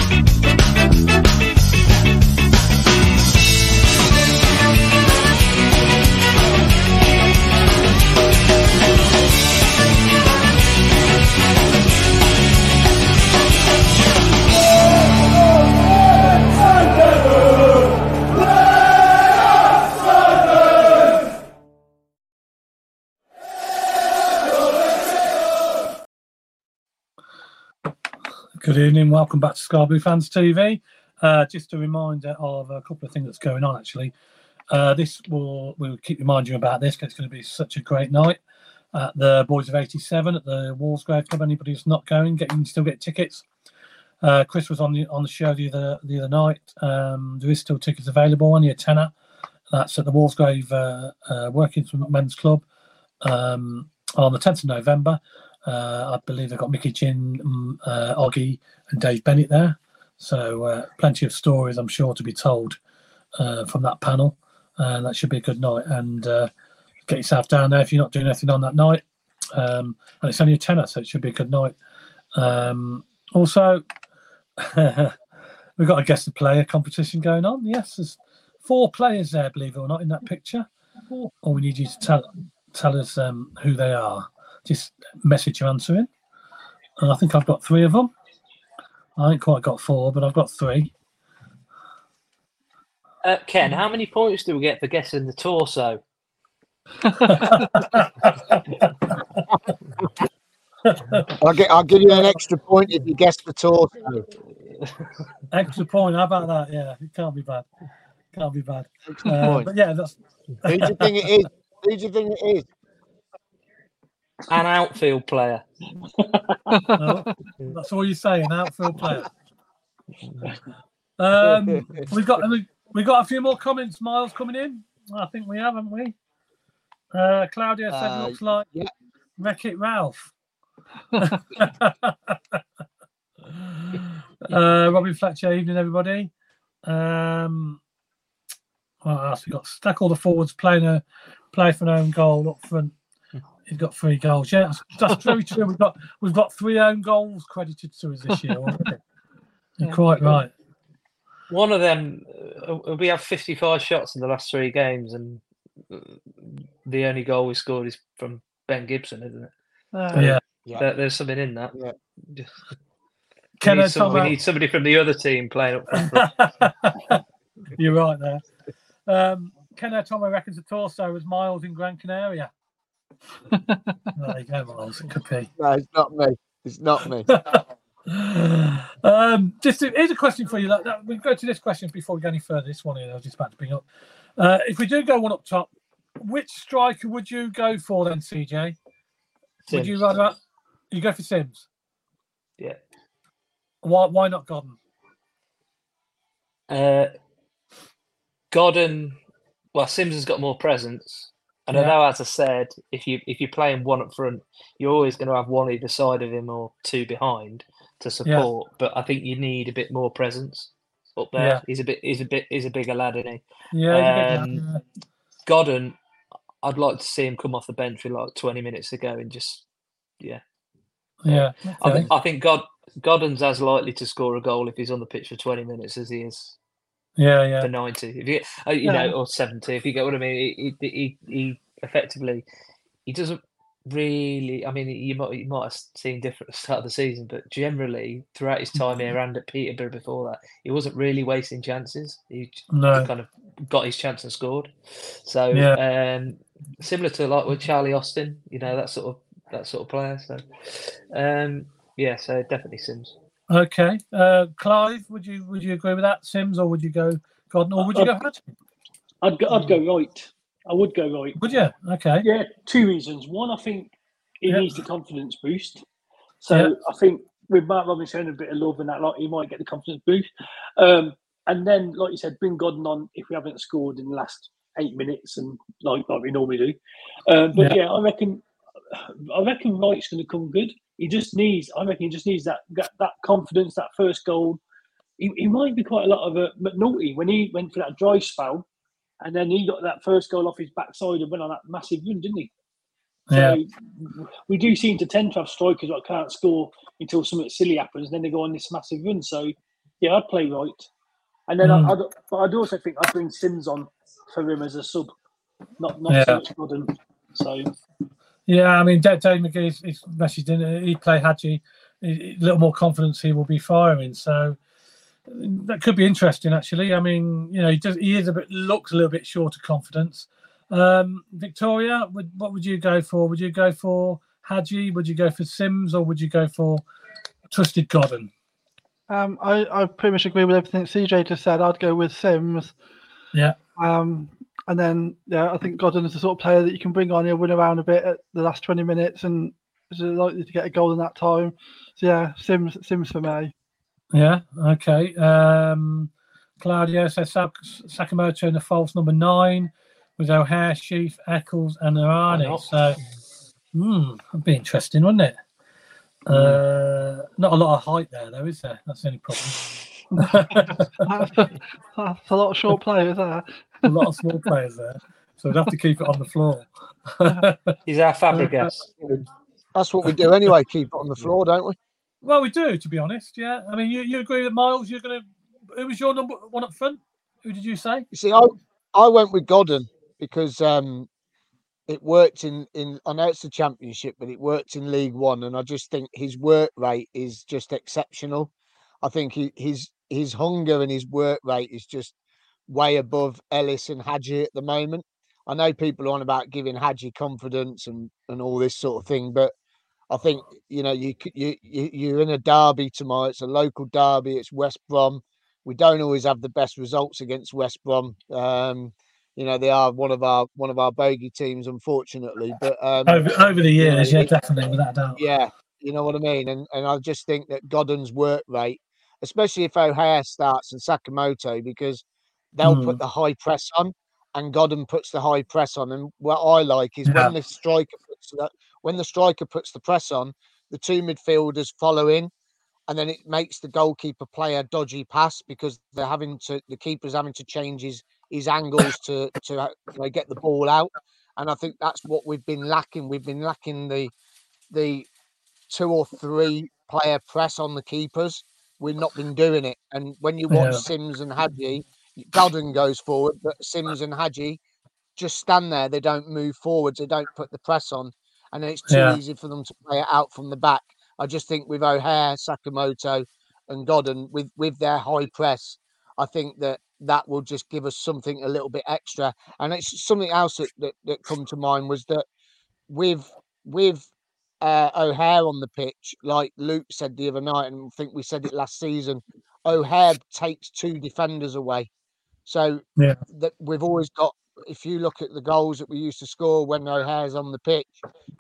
Good evening, welcome back to Sky Blue Fans T V. Uh, just a reminder of a couple of things that's going on actually. Uh, this will we'll keep reminding you about this because it's going to be such a great night at the Boys of eighty-seven at the Walsgrave Club. Anybody who's not going, get, you can still get tickets. Uh, Chris was on the on the show the other the other night. Um, there is still tickets available. Only a tenner. That's at the Walsgrave uh, uh, Workington Men's Club um, on the tenth of November. Uh, I believe they've got Mickey Chin, um, uh, Oggy and Dave Bennett there. So uh, plenty of stories, I'm sure, to be told uh, from that panel. And uh, that should be a good night. And uh, get yourself down there if you're not doing anything on that night. Um, and it's only a tenner, so it should be a good night. Um, also, we've got a guess the player competition going on. Yes, there's four players there, believe it or not, in that picture. All we need you to tell, tell us um, who they are. Just message your answer in. And I think I've got three of them. I ain't quite got four, but I've got three. Uh, Ken, how many points do we get for guessing the torso? I'll, get, I'll give you an extra point if you guess the torso. Extra point, how about that? Yeah, it can't be bad. Can't be bad. Uh, but yeah, that's... Who do you think it is? Who do you think it is? An outfield player. No, that's all you say, an outfield player. Um, we've got we've got a few more comments, Miles, coming in. I think we have, haven't we? Uh, Claudia said, uh, looks like yeah. Wreck-It Ralph. uh, Robin Fletcher, evening everybody. Um, what else we got? Stack all the forwards, playing a play for an own goal up front. He's got three goals. Yeah, that's, that's very true. We've got we've got three own goals credited to us this year already. You're yeah, quite right. One of them, uh, we have fifty-five shots in the last three games, and the only goal we scored is from Ben Gibson, isn't it? Uh, yeah, yeah. There, there's something in that. Yeah. Just, Can we, need some, we need somebody from the other team playing up front. You're right there. Um, Ken O'Tomo reckons the torso was Miles in Gran Canaria. There you go, Miles. It could be. No, it's not me. It's not me. um, just to, here's a question for you. That, that, we'll go to this question before we go any further. This one here I was just about to bring up. Uh, if we do go one up top, which striker would you go for then, C J? Sims. Would you rather you go for Simms? Yeah. Why? Why not Godden? Uh, Godden. Well, Simms has got more presence. And yeah. I know, as I said, if you if you're playing one up front, you're always going to have one either side of him or two behind to support. Yeah. But I think you need a bit more presence up there. Yeah. He's a bit, he's a bit, he's a bigger lad, isn't he? Yeah. Um, yeah. Godden, I'd like to see him come off the bench with like twenty minutes ago and just, yeah, yeah. Okay. I, th I think God Godden's as likely to score a goal if he's on the pitch for twenty minutes as he is. Yeah, yeah. For ninety, if you, you know, yeah. or seventy, if you get what I mean. He, he, he effectively, he doesn't really. I mean, you might, you might have seen different at the start of the season, but generally throughout his time here and at Peterborough before that, he wasn't really wasting chances. He no. kind of got his chance and scored. So, yeah. um, similar to like with Charlie Austin, you know, that sort of that sort of player. So, um, yeah, so definitely Simms. Okay, uh, Clive, would you would you agree with that, Simms, or would you go Godden, or would you I'd, go Haji? I'd go, I'd go Wright. I would go Wright. Would you? Okay. Yeah, two reasons. One, I think he yeah. needs the confidence boost. So yeah. I think with Mark Robins showing a bit of love and that, like, he might get the confidence boost. Um, and then, like you said, bring Godden on if we haven't scored in the last eight minutes, and like like we normally do. Uh, but yeah. yeah, I reckon I reckon Wright's going to come good. He just needs, I reckon, he just needs that that, that confidence, that first goal. He, he might be quite a lot of a McNulty when he went for that dry spell, and then he got that first goal off his backside and went on that massive run, didn't he? Yeah. So we do seem to tend to have strikers that can't score until something silly happens, and then they go on this massive run. So yeah, I'd play Wright, and then mm. I, I'd, but I'd also think I'd bring Simms on for him as a sub, not not yeah. so much Godden. So. Yeah, I mean, Dave McGee's he's messaged in. He'd play Haji. A little more confidence he will be firing. So that could be interesting, actually. I mean, you know, he does. He is a bit looks a little bit short of confidence. Um, Victoria, would, what would you go for? Would you go for Haji? Would you go for Simms, or would you go for Trusted Godden? Um, I, I pretty much agree with everything C J just said. I'd go with Simms. Yeah. Um. And then, yeah, I think Godden is the sort of player that you can bring on. He'll win around a bit at the last twenty minutes, and is likely to get a goal in that time. So yeah, Simms, Simms for me. Yeah. Okay. Um, Claudio says Sakamoto in the false number nine with O'Hare, Sheaf, Eccles, and Arani. So, hmm, that'd be interesting, wouldn't it? Mm. Uh, not a lot of height there, though, is there? That's the only problem. that's, that's a lot of short players there. A lot of small players there, so we'd have to keep it on the floor. He's our Fabregas. That's what we do anyway. Keep it on the floor, don't we? Well, we do, to be honest. Yeah, I mean, you, you agree with Miles? You're going to. Who was your number one up front? Who did you say? You see, I I went with Godden because um, it worked in in. I know it's the Championship, but it worked in League One, and I just think his work rate is just exceptional. I think he, his his hunger and his work rate is just way above Ellis and Haji at the moment. I know people are on about giving Haji confidence and, and all this sort of thing, but I think, you know, you, you, you're in a derby tomorrow. It's a local derby. It's West Brom. We don't always have the best results against West Brom. Um, you know, they are one of our one of our bogey teams, unfortunately. But um, over, over the years, yeah, definitely, without doubt. Yeah, you know what I mean? And, and I just think that Godden's work rate, especially if O'Hare starts and Sakamoto, because they'll mm. put the high press on, and Godden puts the high press on. And what I like is yeah. when the striker puts that, when the striker puts the press on, the two midfielders follow in, and then it makes the goalkeeper play a dodgy pass because they're having to, the keeper's having to change his, his angles to, to you know, get the ball out. And I think that's what we've been lacking. We've been lacking the the two or three player press on the keepers. We've not been doing it. And when you watch yeah. Simms and Haji, Godden goes forward, but Simms and Haji just stand there. They don't move forwards. They don't put the press on. And it's too yeah. easy for them to play it out from the back. I just think with O'Hare, Sakamoto and Godden, with, with their high press, I think that that will just give us something a little bit extra. And it's something else that, that, that come to mind was that with, with uh, O'Hare on the pitch, like Luke said the other night, and I think we said it last season, O'Hare takes two defenders away. So yeah. that we've always got, if you look at the goals that we used to score when O'Hare's on the pitch,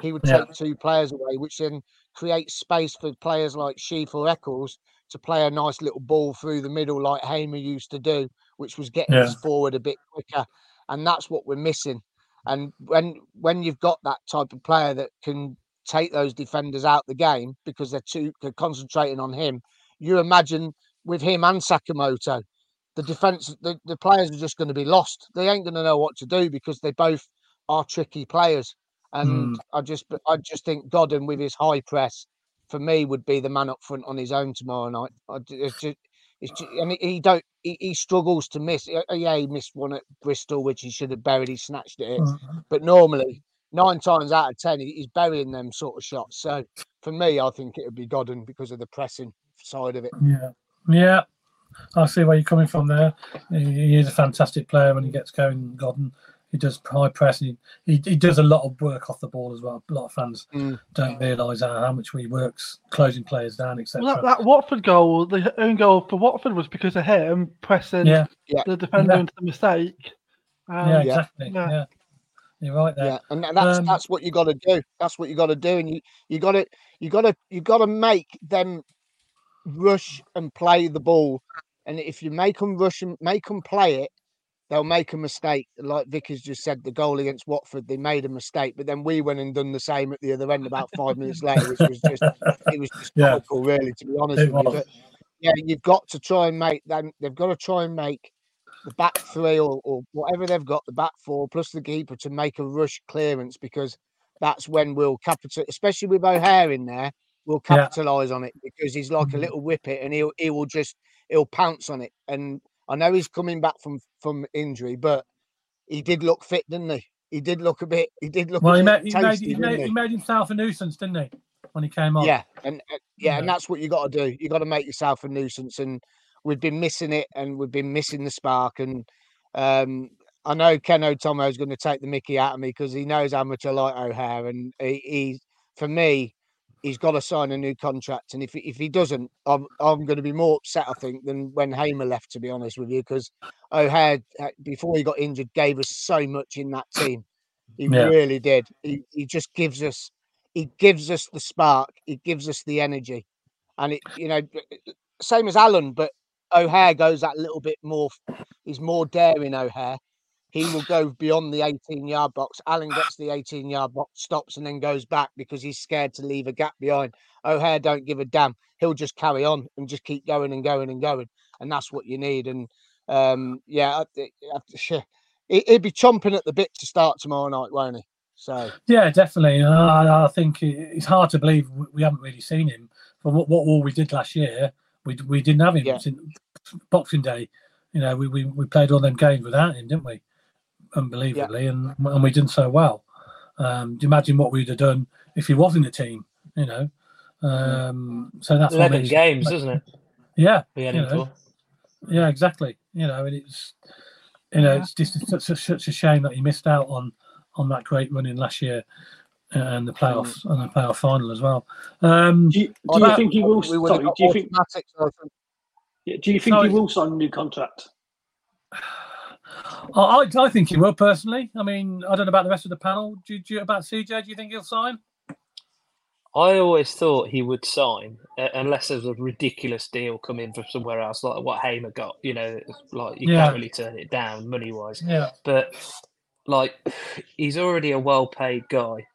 he would take yeah. two players away, which then creates space for players like Sheaf or Eccles to play a nice little ball through the middle like Hamer used to do, which was getting yeah. us forward a bit quicker. And that's what we're missing. And when when you've got that type of player that can take those defenders out the game because they're too they're concentrating on him, you imagine with him and Sakamoto, the defence, the, the players are just going to be lost. They ain't going to know what to do because they both are tricky players. And mm. I just I just think Godden with his high press, for me, would be the man up front on his own tomorrow night. I, it's just, it's just, I mean, he don't he, he struggles to miss. Yeah, he missed one at Bristol, which he should have buried. He snatched it. Mm. But normally, nine times out of ten, he's burying them sort of shots. So for me, I think it would be Godden because of the pressing side of it. Yeah, yeah. I see where you're coming from there. He is a fantastic player when he gets going, Godden. He does high press. And he, he he does a lot of work off the ball as well. A lot of fans mm. don't realise how, how much he works closing players down, et cetera. Well, that, that Watford goal, the own goal for Watford, was because of him pressing yeah. the yeah. defender yeah. into the mistake. Um, yeah, exactly. Yeah. yeah, you're right there. Yeah, and that's um, that's what you got to do. That's what you got to do, and you you got to you got to you got to make them rush and play the ball. And if you make them rush and make them play it, they'll make a mistake. Like Vicky's just said, the goal against Watford, they made a mistake, but then we went and done the same at the other end about five minutes later, which was just, it was just yeah. comical, really, to be honest it with was. you. But yeah, you've got to try and make them, they've got to try and make the back three or, or whatever they've got, the back four, plus the keeper to make a rush clearance, because that's when we'll capital, especially with O'Hare in there, we'll capitalise yeah. on it, because he's like a little whippet and he'll, he will just, he'll pounce on it. And I know he's coming back from, from injury, but he did look fit, didn't he? He did look a bit. He did look. Well, a he, bit made, tasty, he, made, he? he made himself a nuisance, didn't he? When he came on. Yeah, and uh, yeah, yeah, and that's what you got to do. You got to make yourself a nuisance, and we've been missing it, and we've been missing the spark. And um, I know Ken Otomo's going to take the mickey out of me because he knows how much I like O'Hare, and he, he for me, he's got to sign a new contract, and if if he doesn't, I'm I'm going to be more upset, I think, than when Hamer left. To be honest with you, because O'Hare, before he got injured, gave us so much in that team. He yeah. really did. He he just gives us, he gives us the spark. He gives us the energy, and it you know, same as Allen, but O'Hare goes that little bit more. He's more daring, O'Hare. He will go beyond the eighteen-yard box. Allen gets the eighteen-yard box, stops, and then goes back because he's scared to leave a gap behind. O'Hare don't give a damn. He'll just carry on and just keep going and going and going. And that's what you need. And, um, yeah, he'd be chomping at the bit to start tomorrow night, won't he? So yeah, definitely. I, I think it's hard to believe we haven't really seen him. But what, what all we did last year, we, we didn't have him. Yeah. Boxing Day, you know, we, we, we played all them games without him, didn't we? Unbelievably, yeah. and and we did so well. Um, do you imagine what we'd have done if he was in the team? You know, um, so that's eleven games, like, isn't it? Yeah, you know, yeah, exactly. You know, and it's you know yeah. it's just it's such, a, such a shame that he missed out on on that great running last year and the playoffs mm. and the playoff final as well. Um, do you, do you that, think he will? We sorry, do you think? Yeah, do you think no, he will sign a new contract? I, I think he will personally. I mean, I don't know about the rest of the panel. Do you, do you about C J? Do you think he'll sign? I always thought he would sign uh, unless there's a ridiculous deal coming from somewhere else, like what Hamer got. You know, like you yeah. can't really turn it down money wise. Yeah. But like, he's already a well-paid guy.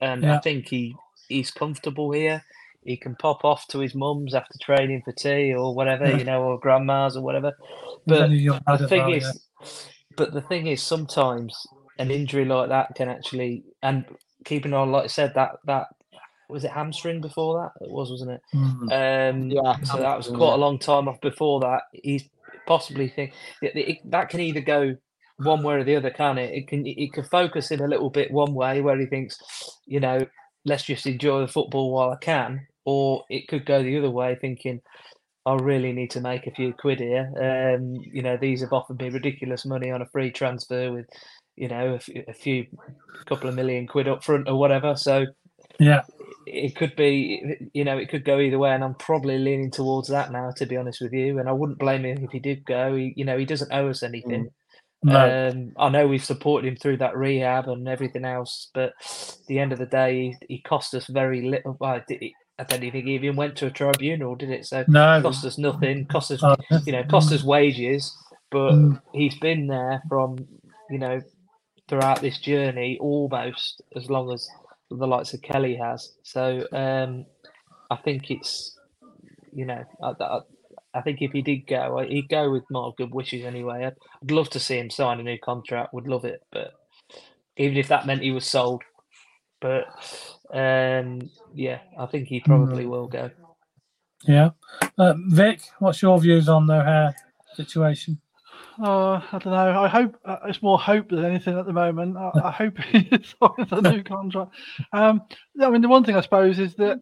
and yeah. I think he he's comfortable here. He can pop off to his mum's after training for tea or whatever, you know, or grandma's or whatever. But the thing is, yeah. but the thing is, sometimes an injury like that can actually, and keeping on, like I said, that that was it hamstring before that? It was, wasn't it? Mm. Um, yeah. So that was quite a long time off before that. He's possibly think it, it, that can either go one way or the other, can it? It can it can focus in a little bit one way where he thinks, you know, let's just enjoy the football while I can. Or it could go the other way, thinking, I really need to make a few quid here. Um, you know, these have offered me ridiculous money on a free transfer with, you know, a, a few, a couple of million quid up front or whatever. So, yeah, it could be, you know, it could go either way. And I'm probably leaning towards that now, to be honest with you. And I wouldn't blame him if he did go. He, you know, he doesn't owe us anything. Mm. No. Um, I know we've supported him through that rehab and everything else, but at the end of the day, he, he cost us very little. Well, it, I don't even think he even went to a tribunal, did it? So no, it cost us nothing, cost us, you know, cost us wages. But mm. he's been there from, you know, throughout this journey almost as long as the likes of Kelly has. So um, I think it's, you know, I, I, I think if he did go, he'd go with more good wishes anyway. I'd, I'd love to see him sign a new contract. Would love it, but even if that meant he was sold. But um, yeah, I think he probably will go. Yeah, uh, Vic, what's your views on the O'Hare situation? Oh, uh, I don't know. I hope uh, it's more hope than anything at the moment. I, I hope he signs a new contract. Um, I mean, the one thing I suppose is that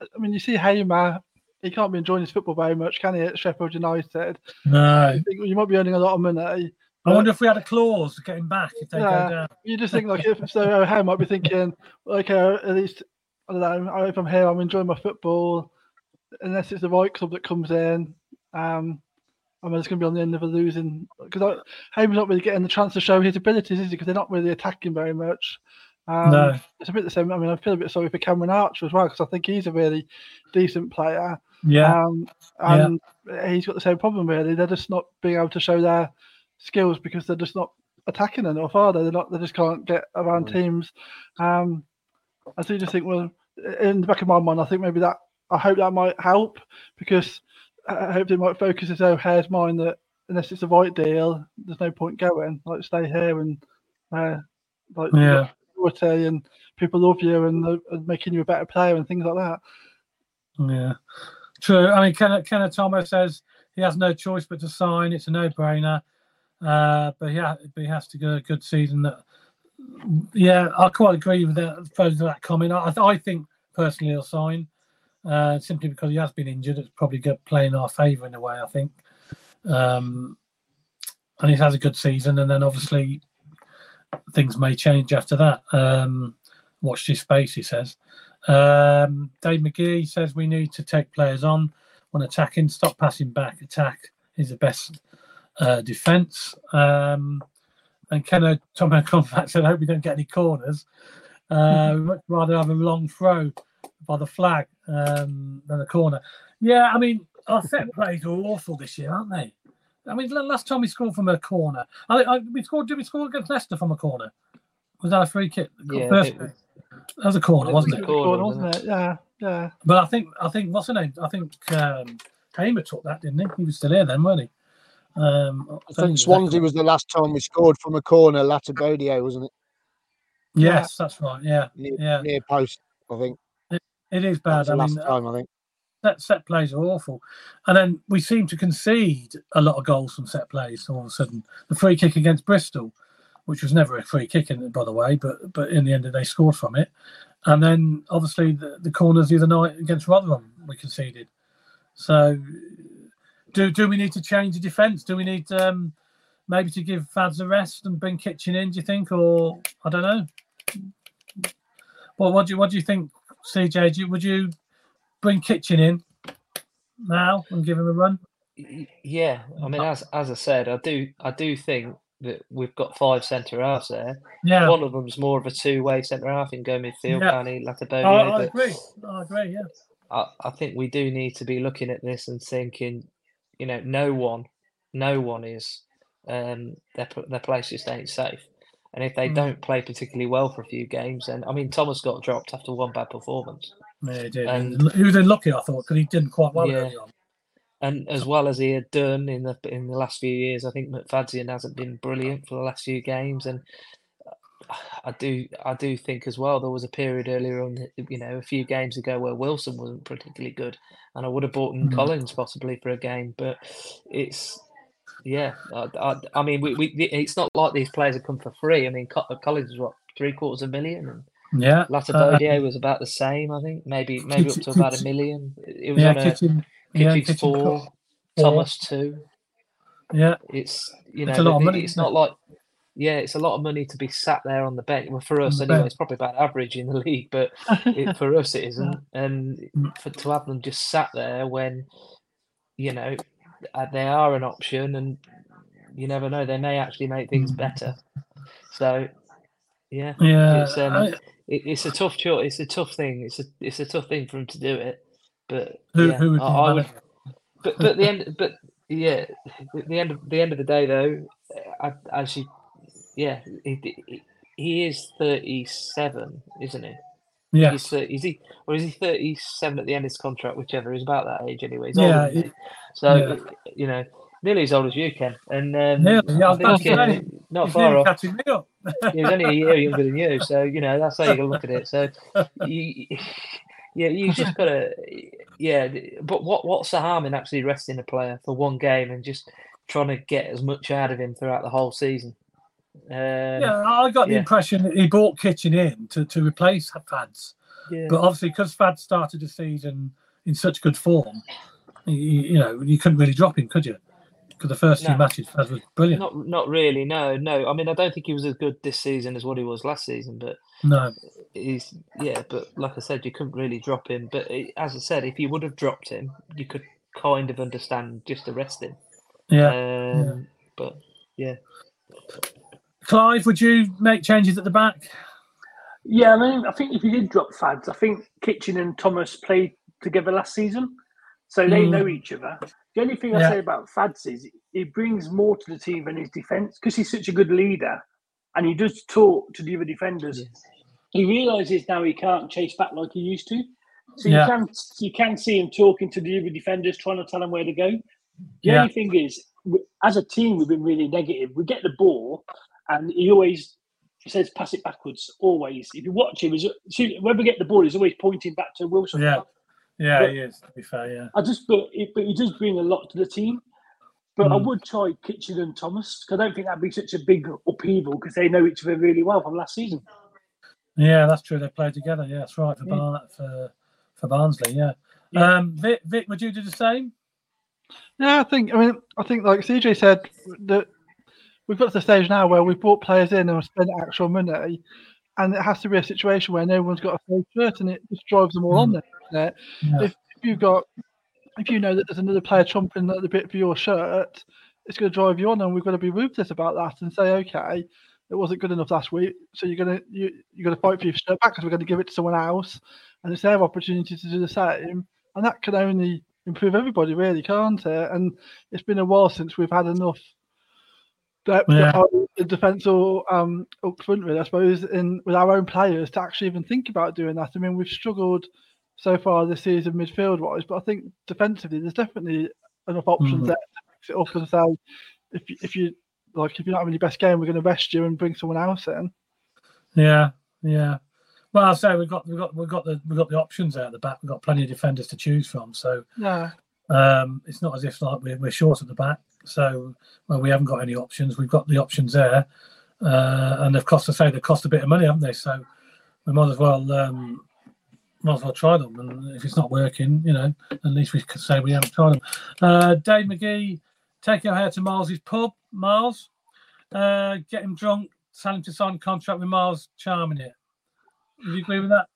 I mean, you see Hamer. He can't be enjoying his football very much, can he? At Sheffield United, no. You might be earning a lot of money. I wonder if we had a clause to get him back if they yeah, go down. You just think like if so, O'Hare might be thinking, okay, at least I don't know. I hope I'm here. I'm enjoying my football. Unless it's the right club that comes in, um, I'm just going to be on the end of a losing because Hamer's not really getting the chance to show his abilities, is he? Because they're not really attacking very much. Um, no. It's a bit the same. I mean, I feel a bit sorry for Cameron Archer as well because I think he's a really decent player. Yeah, um, and yeah. he's got the same problem really. They're just not being able to show their skills because they're just not attacking enough, are they? They're not. They just can't get around teams. Um, I do just think, well, in the back of my mind, I think maybe that I hope that might help because I hope it might focus his O'Hare's mind that unless it's the right deal, there's no point going. Like stay here and uh, like yeah, and people love you and, uh, and making you a better player and things like that. Yeah. True. I mean, Kenneth, Kenneth Thomas says he has no choice but to sign. It's a no-brainer. Uh, but, yeah, but he has to get a good season. That, yeah, I quite agree with that, with that comment. I, I think, personally, he'll sign uh, simply because he has been injured. It's probably good playing our favour in a way, I think. Um, and he has a good season. And then, obviously, things may change after that. Um, watch this space, he says. Um, Dave McGee says we need to take players on when attacking, stop passing back. Attack is the best uh, defence. Um, and Ken Tomo Compact said, I hope we don't get any corners. Uh, we'd much rather have a long throw by the flag um, than a corner. Yeah, I mean, our set plays are awful this year, aren't they? I mean, last time we scored from a corner, I, I, we scored. Did we score against Leicester from a corner? Was that a free kick? Yeah, First, that was a corner, wasn't it? it? Was a corner, wasn't it? Yeah, yeah. But I think, I think, what's her name? I think um, Hamer took that, didn't he? He was still here then, wasn't he? Um, I, I think Swansea was the last time we scored from a corner, Latibodio, wasn't it? Yes, yeah. that's right. Yeah, near, yeah. Near post, I think. It, it is bad. That's I the mean, last time, I think. Set, set plays are awful. And then we seem to concede a lot of goals from set plays all of a sudden. The free kick against Bristol, which was never a free kick, in, by the way, but but in the end they scored from it. And then, obviously, the, the corners the other night against Rotherham, we conceded. So, do do we need to change the defence? Do we need um, maybe to give Fads a rest and bring Kitchen in, do you think? Or, I don't know. Well, what do you, what do you think, C J? Do you, would you bring Kitchen in now and give him a run? Yeah, I mean, as as I said, I do I do think that we've got five centre halves there. Yeah. One of them's more of a two way centre half in go midfield, yeah. Danny Latibodio. Oh, I agree. I agree, yeah. I, I think we do need to be looking at this and thinking, you know, no one, no one is um their their place just ain't safe. And if they mm. don't play particularly well for a few games, then, I mean, Thomas got dropped after one bad performance. Yeah, he did. And he was unlucky, I thought, because he didn't quite well yeah. early on. And as well as he had done in the in the last few years, I think McFadden hasn't been brilliant for the last few games. And I do I do think as well there was a period earlier on, you know, a few games ago where Wilson wasn't particularly good, and I would have bought in mm. Collins possibly for a game. But it's yeah, I, I, I mean, we, we it's not like these players have come for free. I mean, Collins was what three quarters of a million. And, yeah, Latabodier uh, was about the same, I think. Maybe maybe kitchen, up to about a million. It was yeah, on a kitchen, yeah, kitchen four, four, Thomas two. Yeah, it's you know, it's, a lot it, of money, it's not like yeah, it's a lot of money to be sat there on the bench. Well, for us anyway, it's probably about average in the league, but it, for us it isn't. And for to have them just sat there when you know they are an option, and you never know, they may actually make things better. So yeah, yeah. It's, um, I, It's a tough choice. It's a tough thing. It's a it's a tough thing for him to do it. But who, yeah, who would I, I would, But but the end. But yeah, the end of the end of the day though, I actually, yeah, he, he is thirty-seven, isn't he? Yeah. He's thirty, is he or is he thirty-seven at the end of his contract? Whichever, he's about that age anyway. He's yeah. Older, he, so yeah. you know, nearly as old as you, Ken. And um, yeah, yeah, I was about to say, not he's far off. Catching me up. He was only a year younger than you, so you know that's how you can look at it. So, you, yeah, you just gotta, yeah. But what what's the harm in actually resting a player for one game and just trying to get as much out of him throughout the whole season? Um, yeah, I got the yeah. impression that he bought Kitchen in to, to replace Fads, yeah. but obviously because Fads started the season in such good form, you, you know, you couldn't really drop him, could you? Because the first no, two matches, Faz was brilliant. Not, not really. No, no. I mean, I don't think he was as good this season as what he was last season. But no, he's yeah. But like I said, you couldn't really drop him. But it, as I said, if you would have dropped him, you could kind of understand just arresting. Yeah. Um, yeah. But yeah. Clive, would you make changes at the back? Yeah, I mean, I think if you did drop Fads, I think Kitchen and Thomas played together last season, so they mm. know each other. The only thing I yeah. say about Fads is he brings more to the team than his defence because he's such a good leader and he does talk to the other defenders. Yes. He realises now he can't chase back like he used to. So yeah. you can you can see him talking to the other defenders, trying to tell them where to go. The yeah. only thing is, as a team, we've been really negative. We get the ball and he always says, pass it backwards, always. If you watch him, when we get the ball, he's always pointing back to Wilson. Yeah. Yeah, but he is, to be fair, yeah. I just but he, but he does bring a lot to the team. But mm. I would try Kitchen and Thomas, because I don't think that'd be such a big upheaval, because they know each other really well from last season. Yeah, that's true. They played together, yeah, that's right, for yeah. Bar, for, for Barnsley, yeah. yeah. Um, Vic, Vic, would you do the same? Yeah, I think, I mean, I think, like C J said, that we've got to the stage now where we've brought players in and we've spent actual money, and it has to be a situation where no one's got a full shirt and it just drives them all mm. on there. Yeah. If you've got, if you know that there's another player chomping at the bit for your shirt, it's going to drive you on, and we've got to be ruthless about that and say, okay, it wasn't good enough last week, so you're going to you, you're going to fight for your shirt back because we're going to give it to someone else, and it's their opportunity to do the same, and that can only improve everybody, really, can't it? And it's been a while since we've had enough depth yeah. in defence or um, up front, really, I suppose, in with our own players to actually even think about doing that. I mean, we've struggled so far this season midfield-wise, but I think defensively there's definitely enough options mm. there to mix it up and say, if if you like, if you're not having your best game, we're going to rest you and bring someone else in. Yeah, yeah. Well, I'll say we've got we've got we've got the we've got the options out at the back. We've got plenty of defenders to choose from, so yeah, um, it's not as if like we're we're short at the back. So well, we haven't got any options. We've got the options there, uh, and they've cost, I say, they've cost a bit of money, haven't they? So we might as well. Um, Might as well try them, and if it's not working, you know, at least we could say we haven't tried them. Uh, Dave McGee, take O'Hare to Miles' pub. Miles, uh, get him drunk, sell him to sign a contract with Miles charming it. Do you agree with that,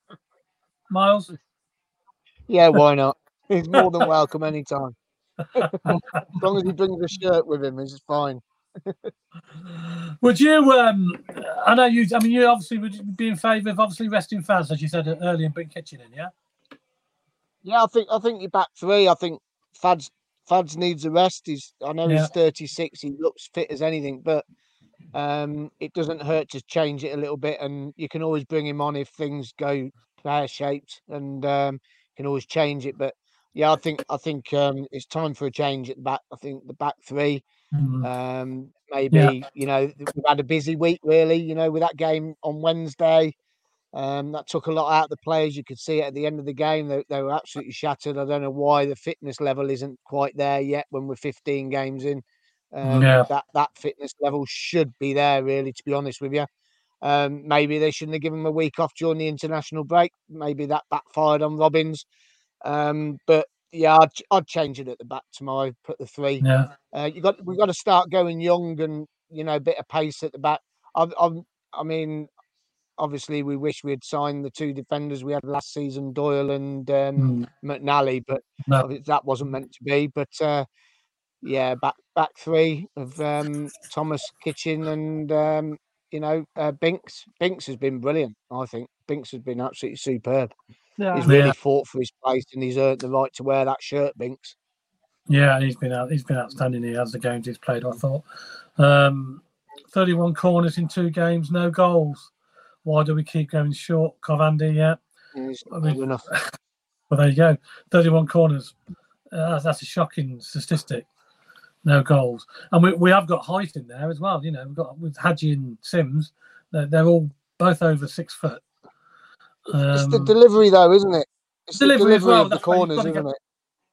Miles? Yeah, why not? He's more than welcome anytime. As long as he brings a shirt with him, it's fine. Would you? Um, I know you. I mean, you obviously would be in favour of obviously resting Faz, as you said earlier, and bring Kitchen in, yeah. Yeah, I think I think you're back three. I think Faz Faz needs a rest. He's I know yeah. he's thirty-six. He looks fit as anything, but Um, it doesn't hurt to change it a little bit, and you can always bring him on if things go pear-shaped, and um, you can always change it. But yeah, I think I think um, it's time for a change at the back. I think the back three, mm-hmm. um, maybe yeah. you know, we've had a busy week really. You know, with that game on Wednesday, um, that took a lot out of the players. You could see it at the end of the game; they, they were absolutely shattered. I don't know why the fitness level isn't quite there yet when we're fifteen games in. Um, yeah. That that fitness level should be there, really. To be honest with you, um, maybe they shouldn't have given him a week off during the international break. Maybe that backfired on Robins. Um, but yeah, I'd, I'd change it at the back tomorrow. Put the three. Yeah. Uh, you got we've got to start going young and you know a bit of pace at the back. I, I, I mean, obviously we wish we had signed the two defenders we had last season, Doyle and um, mm. McNally, but no. that wasn't meant to be. But uh, yeah, back. Back three of um, Thomas, Kitchen, and um, you know uh, Binks. Binks has been brilliant. I think Binks has been absolutely superb. Yeah. He's really yeah. fought for his place, and he's earned the right to wear that shirt, Binks. Yeah, he's been out, he's been outstanding. He has the games he's played. I thought um, thirty-one corners in two games, no goals. Why do we keep going short, Covandi? Yeah, it's not I mean, enough. Well, there you go. Thirty-one corners. Uh, that's a shocking statistic. No goals, and we, we have got height in there as well. You know, we've got with Haji and Simms, they're, they're all both over six foot. Um, it's the delivery, though, isn't it? It's delivery, the delivery as well. Of the corners, isn't it?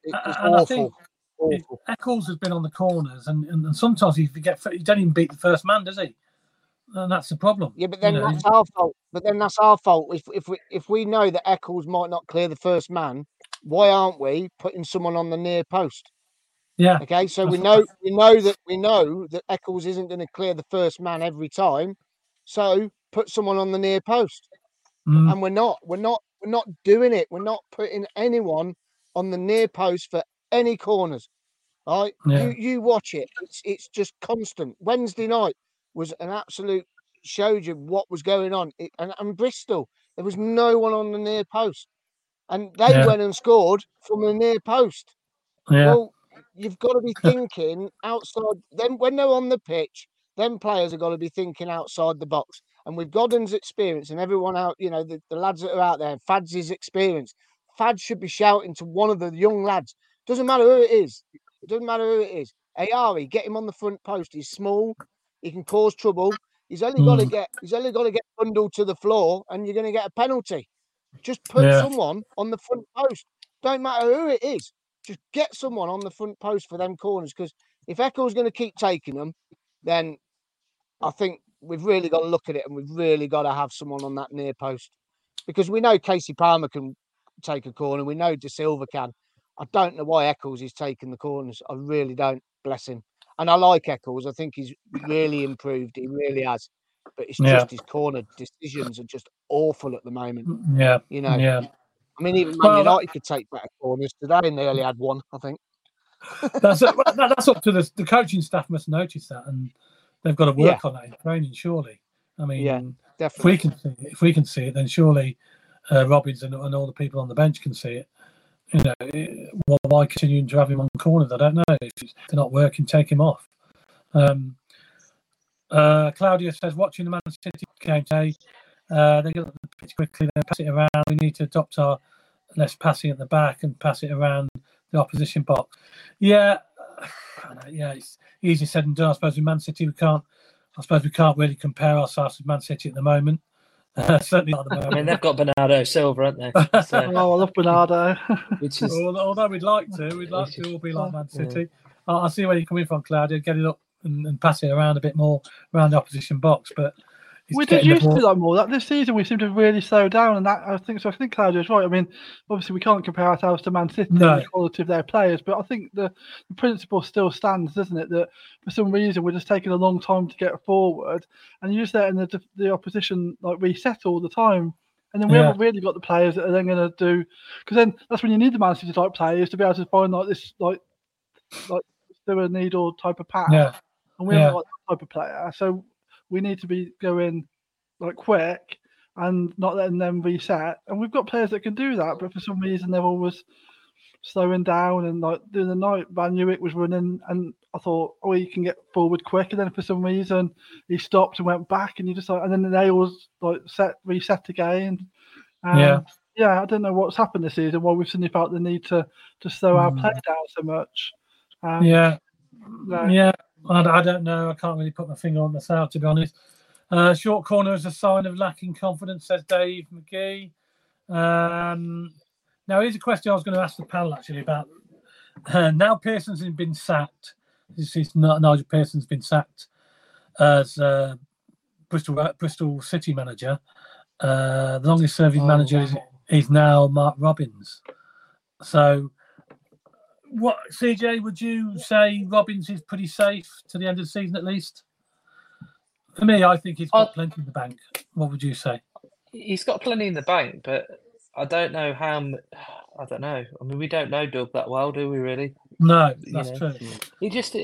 It's and awful. I think awful. It, Eccles has been on the corners, and, and, and sometimes he forget he don't even beat the first man, does he? And that's the problem. Yeah, but then you know? that's our fault. But then that's our fault. If if we if we know that Eccles might not clear the first man, why aren't we putting someone on the near post? Yeah. Okay. So we know we know that we know that Eccles isn't going to clear the first man every time. So put someone on the near post, mm. and we're not we're not we're not doing it. We're not putting anyone on the near post for any corners. All right. Yeah. You you watch it. It's it's just constant. Wednesday night was an absolute showed you what was going on. It, and and Bristol, there was no one on the near post, and they yeah. went and scored from the near post. Yeah. Well, you've got to be thinking outside. Then when they're on the pitch, then players have got to be thinking outside the box. And with Godden's experience and everyone out, you know, the, the lads that are out there, Fad's experience, Fad should be shouting to one of the young lads. Doesn't matter who it is. It doesn't matter who it is. O'Hare, get him on the front post. He's small. He can cause trouble. He's only mm. got to get. He's only got to get bundled to the floor, and you're going to get a penalty. Just put yeah. someone on the front post. Don't matter who it is. Just get someone on the front post for them corners, because if Eccles going to keep taking them, then I think we've really got to look at it, and we've really got to have someone on that near post, because we know Casey Palmer can take a corner. We know Dasilva can. I don't know why Eccles is taking the corners. I really don't. Bless him. And I like Eccles. I think he's really improved. He really has. But it's yeah. just his corner decisions are just awful at the moment. Yeah. You know. Yeah. I mean, even Man well, United could take better corners today, and they only had one, I think. that's a, that's up to the, the coaching staff must notice that, and they've got to work yeah. on that in training, surely. I mean, yeah, definitely. If we can see it, if we can see it, then surely uh, Robins and, and all the people on the bench can see it. You know, it, well, why continue to have him on corners? I don't know. If they're not working, take him off. Um, uh, Claudia says, watching the Man City game today, Uh, they get the pitch quickly, then pass it around. We need to adopt our less passing at the back and pass it around the opposition box. Yeah, yeah, it's easy said and done. I suppose with Man City, we can't. I suppose we can't really compare ourselves with Man City at the moment. Uh, certainly not at the moment. I mean, they've got Bernardo Silva, haven't they? So. Oh, I love Bernardo. Which is... Although we'd like to, we'd like to all be like Man City. Yeah. I, I see where you're coming from, Claudia. Get it up and, and pass it around a bit more around the opposition box, but. It's we did used to do that more. That this season we seem to have really slowed down, and that I think so. I think Claudio is right. I mean, obviously we can't compare ourselves to Man City no. and the quality of their players, but I think the, the principle still stands, doesn't it? That for some reason we're just taking a long time to get forward, and you just let in the the opposition like reset all the time, and then we yeah. haven't really got the players that are then going to do, because then that's when you need the Man City type players to be able to find like this like like do a needle type of pass, yeah. and we yeah. haven't got that type of player, so. We need to be going like quick and not letting them reset. And we've got players that can do that, but for some reason they're always slowing down and like the other night, I knew it was running and I thought, oh, he can get forward quicker. Then for some reason he stopped and went back, and you just like, and then the nails like set reset again. And yeah, yeah, I don't know what's happened this season. Why we've suddenly felt the need to to slow mm. our play down so much. Um, yeah, no. yeah, I, I don't know. I can't really put my finger on myself, to be honest. Uh, short corner is a sign of lacking confidence, says Dave McGee. Um, now, here's a question I was going to ask the panel, actually, about uh, now Pearson's been sacked. This is not, Nigel Pearson's been sacked as uh, Bristol Bristol City manager. Uh, the longest-serving oh, manager wow. is, is now Mark Robins. So, what, C J, would you say Robins is pretty safe to the end of the season, at least? For me, I think he's got I, plenty in the bank. What would you say? He's got plenty in the bank, but I don't know how. I don't know. I mean, we don't know Doug that well, do we? Really? No, that's you know? true. He just.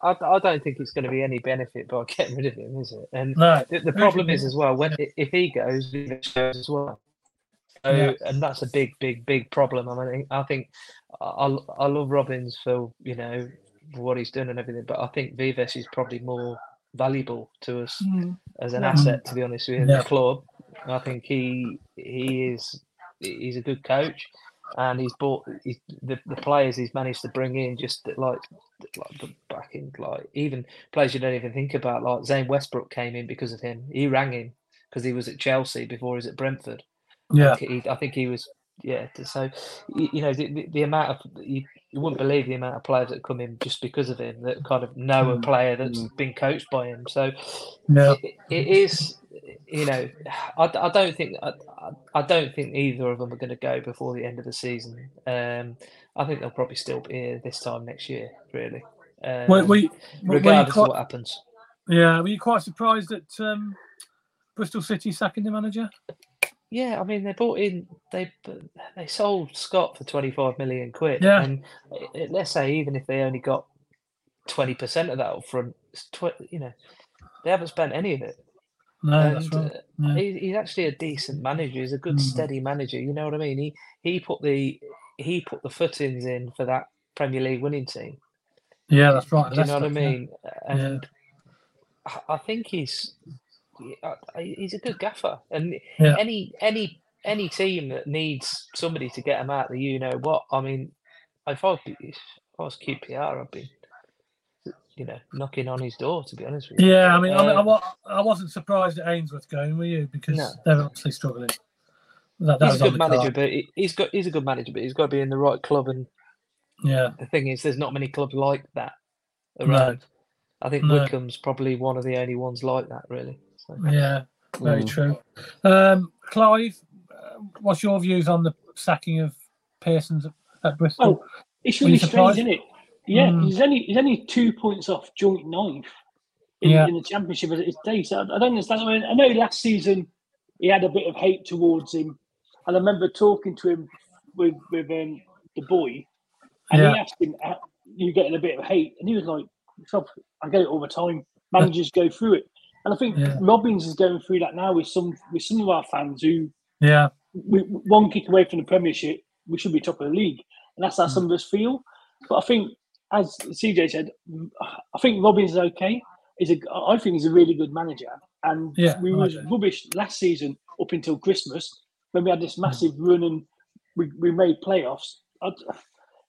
I, I don't think it's going to be any benefit by getting rid of him, is it? And no, the, the problem is as well when if he goes, he goes as well. So, yeah. And that's a big, big, big problem. I mean, I think I, I love Robins for you know for what he's done and everything, but I think Vives is probably more valuable to us mm. as an yeah. asset, to be honest with you, in yeah. the club. I think he he is he's a good coach, and he's bought he's, the the players he's managed to bring in just like like back in like even players you don't even think about, like Zane Westbrook came in because of him. He rang him because he was at Chelsea before he was at Brentford. Yeah, I think he, I think he was. Yeah, so you know the, the amount of you, you wouldn't believe the amount of players that come in just because of him that kind of know mm. a player that's mm. been coached by him. So no. it, it is, you know, I, I don't think I, I don't think either of them are going to go before the end of the season. Um, I think they'll probably still be here this time next year, really. Um, well, we, regardless quite, of what happens. Yeah, were you quite surprised that um, Bristol City sacking the manager? Yeah, I mean they bought in, they they sold Scott for twenty five million quid, yeah. and let's say even if they only got twenty percent of that up front, tw- you know, they haven't spent any of it. No, and, that's right. Yeah. Uh, he, he's actually a decent manager. He's a good, mm. steady manager. You know what I mean? He he put the he put the footings in for that Premier League winning team. Yeah, that's right. Do you that's know what I mean? Yeah. And yeah. I think he's. He's a good gaffer, and yeah. any any any team that needs somebody to get them out of the you know what. I mean, if I, if I was Q P R, I'd be you know knocking on his door, to be honest with you. Yeah, I mean, um, I, mean I, I wasn't surprised at Ainsworth going, were you? Because no. they're obviously struggling. That, that he's a good manager, card. but he, he's got he's a good manager, but he's got to be in the right club. And yeah, the thing is, there's not many clubs like that around. No. I think no. Wickham's probably one of the only ones like that, really. Yeah, very Ooh. true. Um, Clive, uh, what's your views on the sacking of Pearson's at Bristol? Oh, it's really strange, isn't it? Yeah, mm. he's only he's only two points off joint ninth in, yeah. in the championship at his day. So I, I don't understand. I, mean, I know last season he had a bit of hate towards him, and I remember talking to him with with um, the boy, and yeah. he asked him, "Are you getting a bit of hate?" And he was like, "I get it all the time. Managers go through it." And I think yeah. Robins is going through that now with some with some of our fans who, yeah, we, one kick away from the Premiership, we should be top of the league, and that's how mm. some of us feel. But I think, as C J said, I think Robins is okay. Is a I think he's a really good manager, and yeah, we was rubbish last season up until Christmas when we had this massive mm. run and we, we made playoffs. I,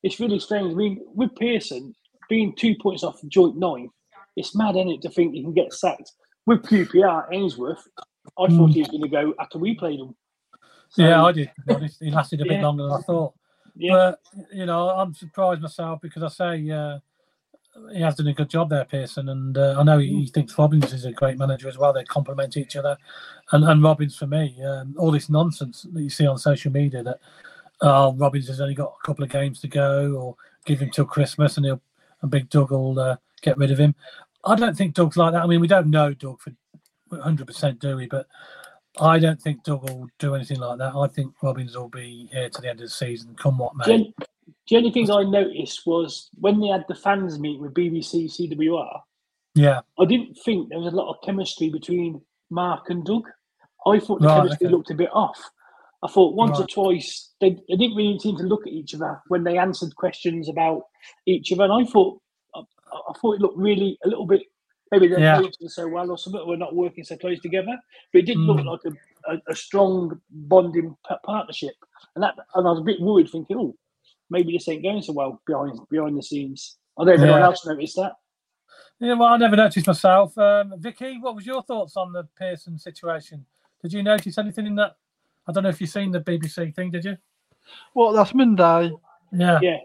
it's really strange. I mean, with Pearson being two points off joint ninth, it's mad, isn't it, to think he can get sacked. With Q P R, Ainsworth, I mm. thought he was going to go after we played him. So, yeah, I did. He lasted a bit yeah. longer than I thought. Yeah. But, you know, I'm surprised myself because I say uh, he has done a good job there, Pearson. And uh, I know he, mm. he thinks Robins is a great manager as well. They complement each other. And, and Robins, for me, um, all this nonsense that you see on social media that uh, Robins has only got a couple of games to go or give him till Christmas and he'll and Big Doug will uh, get rid of him. I don't think Doug's like that. I mean, we don't know Doug for one hundred percent, do we? But I don't think Doug will do anything like that. I think Robins will be here to the end of the season, come what may. Gen- the only thing I noticed was when they had the fans meet with B B C C W R, yeah, I didn't think there was a lot of chemistry between Mark and Doug. I thought the right, chemistry okay. looked a bit off. I thought once right. or twice they, they didn't really seem to look at each other when they answered questions about each other, and I thought I, I thought it looked really a little bit maybe they're yeah. not so well or something, or not working so close together. But it did mm. look like a, a, a strong bonding p partnership, and that and I was a bit worried, thinking, oh, maybe this ain't going so well behind behind the scenes. I don't know if anyone yeah. else noticed that. Yeah, well, I never noticed myself. Um, Vicky, what was your thoughts on the Pearson situation? Did you notice anything in that? I don't know if you've seen the B B C thing, did you? Well, that's Monday. Yeah. Yeah.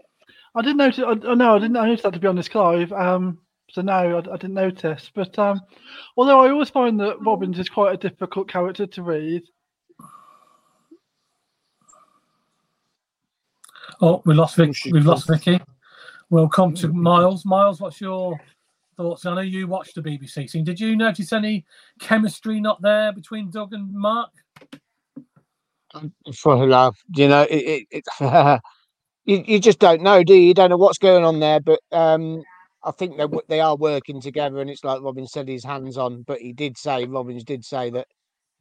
I didn't notice. I, no, I didn't notice that, to be honest, Clive. Um, so, no, I, I didn't notice. But um, although I always find that Robins is quite a difficult character to read. Oh, we lost Vicky. We've lost Vicky. We'll come to Miles. Miles, what's your thoughts? I know you watched the B B C scene. Did you notice any chemistry not there between Doug and Mark? For love, you know, it, it, it you, you just don't know, do you? You don't know what's going on there, but um, I think they they are working together, and it's like Robin said, he's hands on. But he did say, Robins did say that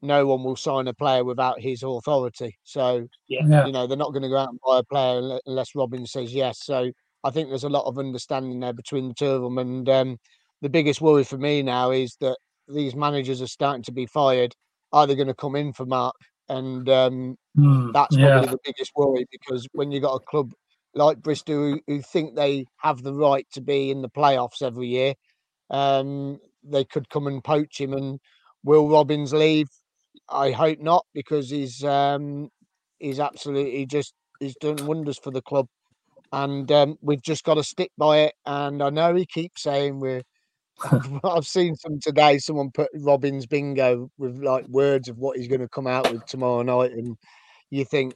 no one will sign a player without his authority. So yeah. you know, they're not going to go out and buy a player unless Robin says yes. So I think there's a lot of understanding there between the two of them. And um, the biggest worry for me now is that these managers are starting to be fired. Are they going to come in for Mark? And um, mm, that's probably yeah. the biggest worry, because when you've got a club like Bristol who, who think they have the right to be in the playoffs every year, um, they could come and poach him. And will Robins leave? I hope not, because he's um, he's absolutely just he's done wonders for the club, and um, we've just got to stick by it. And I know he keeps saying we're. I've seen some today. Someone put Robins bingo with like words of what he's going to come out with tomorrow night, and you think,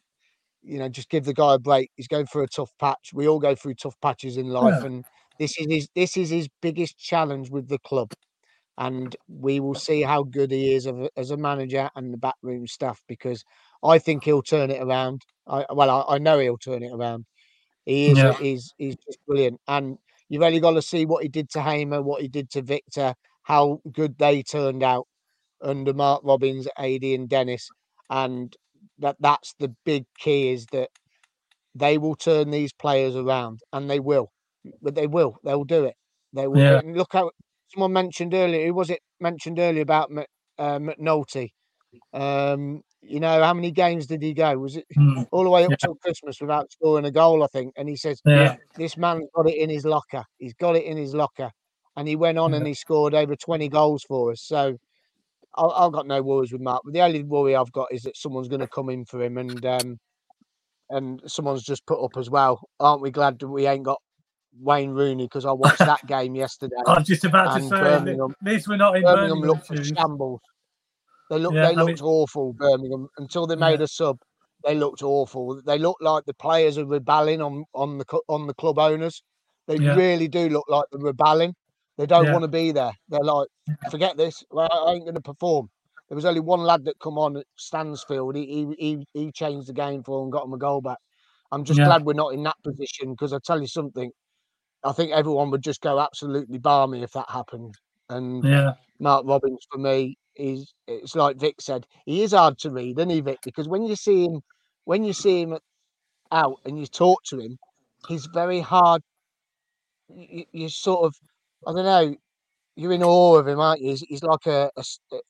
you know, just give the guy a break. He's going through a tough patch. We all go through tough patches in life, yeah. and this is his, this is his biggest challenge with the club. And we will see how good he is as a manager and the backroom staff, because I think he'll turn it around. I, well, I, I know he'll turn it around. He is, yeah. he's, he's just brilliant. And you've only got to see what he did to Hamer, what he did to Victor, how good they turned out under Mark Robins, A D and Dennis. And that that's the big key, is that they will turn these players around, and they will. But they will. They'll do it. They will. Yeah. And look how someone mentioned earlier, who was it mentioned earlier about uh, McNulty? Um, you know, how many games did he go? Was it mm. all the way up yeah. till Christmas without scoring a goal, I think? And he says, yeah. this man's got it in his locker. He's got it in his locker. And he went on yeah. and he scored over twenty goals for us. So I, I've got no worries with Mark. But the only worry I've got is that someone's going to come in for him. And um, and someone's just put up as well, aren't we glad that we ain't got Wayne Rooney? Because I watched that game yesterday. I was just about to say, Birmingham, at least we're not in Birmingham. Birmingham looked for shambles. They looked, yeah, they looked I mean, awful, Birmingham, until they made yeah. a sub. They looked awful. They looked like the players are rebelling on, on the on the club owners. They yeah. really do look like they're rebelling. They don't yeah. want to be there. They're like, forget this. Well, I ain't going to perform. There was only one lad that come on at Stansfield. He he he changed the game for and got him a goal back. I'm just yeah. glad we're not in that position, because I tell you something, I think everyone would just go absolutely barmy if that happened. And yeah. Mark Robins, for me, He's, it's like Vic said, he is hard to read, isn't he, Vic? Because when you see him, when you see him out and you talk to him, he's very hard. You, you sort of, I don't know, you're in awe of him, aren't you? He's, he's like a, a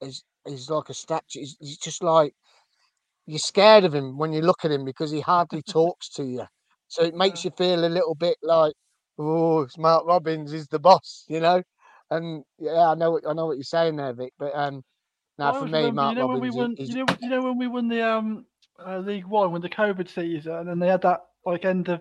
he's, he's like a statue. He's, he's just like, you're scared of him when you look at him, because he hardly talks to you. So it makes you feel a little bit like, oh, it's Mark Robins, he's the boss, you know. And yeah, I know, I know what you're saying there, Vic, but um. Now, for me, Mark you know, Robins, when we won, is... you, know, you know when we won the um, uh, League One, when the COVID season, and they had that like end of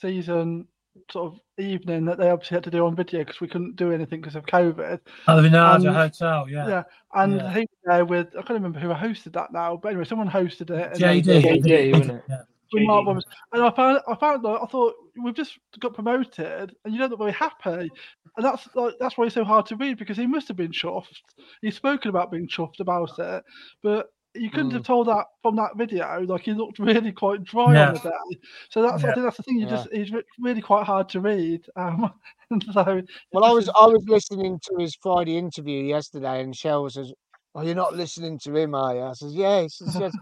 season sort of evening that they obviously had to do on video because we couldn't do anything because of COVID. At the Vinada Hotel, yeah. Yeah, and yeah. he was there with, I can't remember who hosted that now, but anyway, someone hosted it. J D, J D, wasn't it? Yeah. With Mark Robins. And I found, I found that I thought we've just got promoted, and you know that we're happy, and that's like, that's why he's so hard to read, because he must have been chuffed. He's spoken about being chuffed about it, but you couldn't mm. have told that from that video. Like, he looked really quite dry yeah. on the day. So that's yeah. I think that's the thing. You yeah. just he's really quite hard to read. Um, and so well, I was I was listening to his Friday interview yesterday, and Cheryl says, "Oh, you're not listening to him, are you?" I says, "Yeah." She says,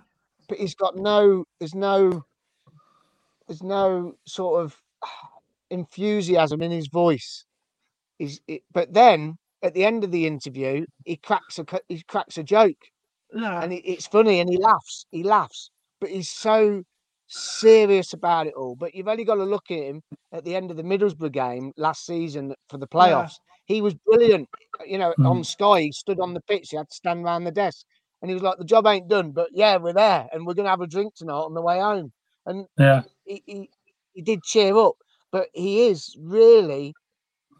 but he's got no, there's no, there's no sort of enthusiasm in his voice. He's, it, but then at the end of the interview, he cracks a he cracks a joke, yeah. and it, it's funny, and he laughs, he laughs, but he's so serious about it all. But you've only got to look at him at the end of the Middlesbrough game last season for the playoffs. Yeah. He was brilliant, you know, mm. on Sky. He stood on the pitch. He had to stand around the desk. And he was like, the job ain't done, but yeah, we're there and we're going to have a drink tonight on the way home. And yeah. he, he, he did cheer up, but he is really,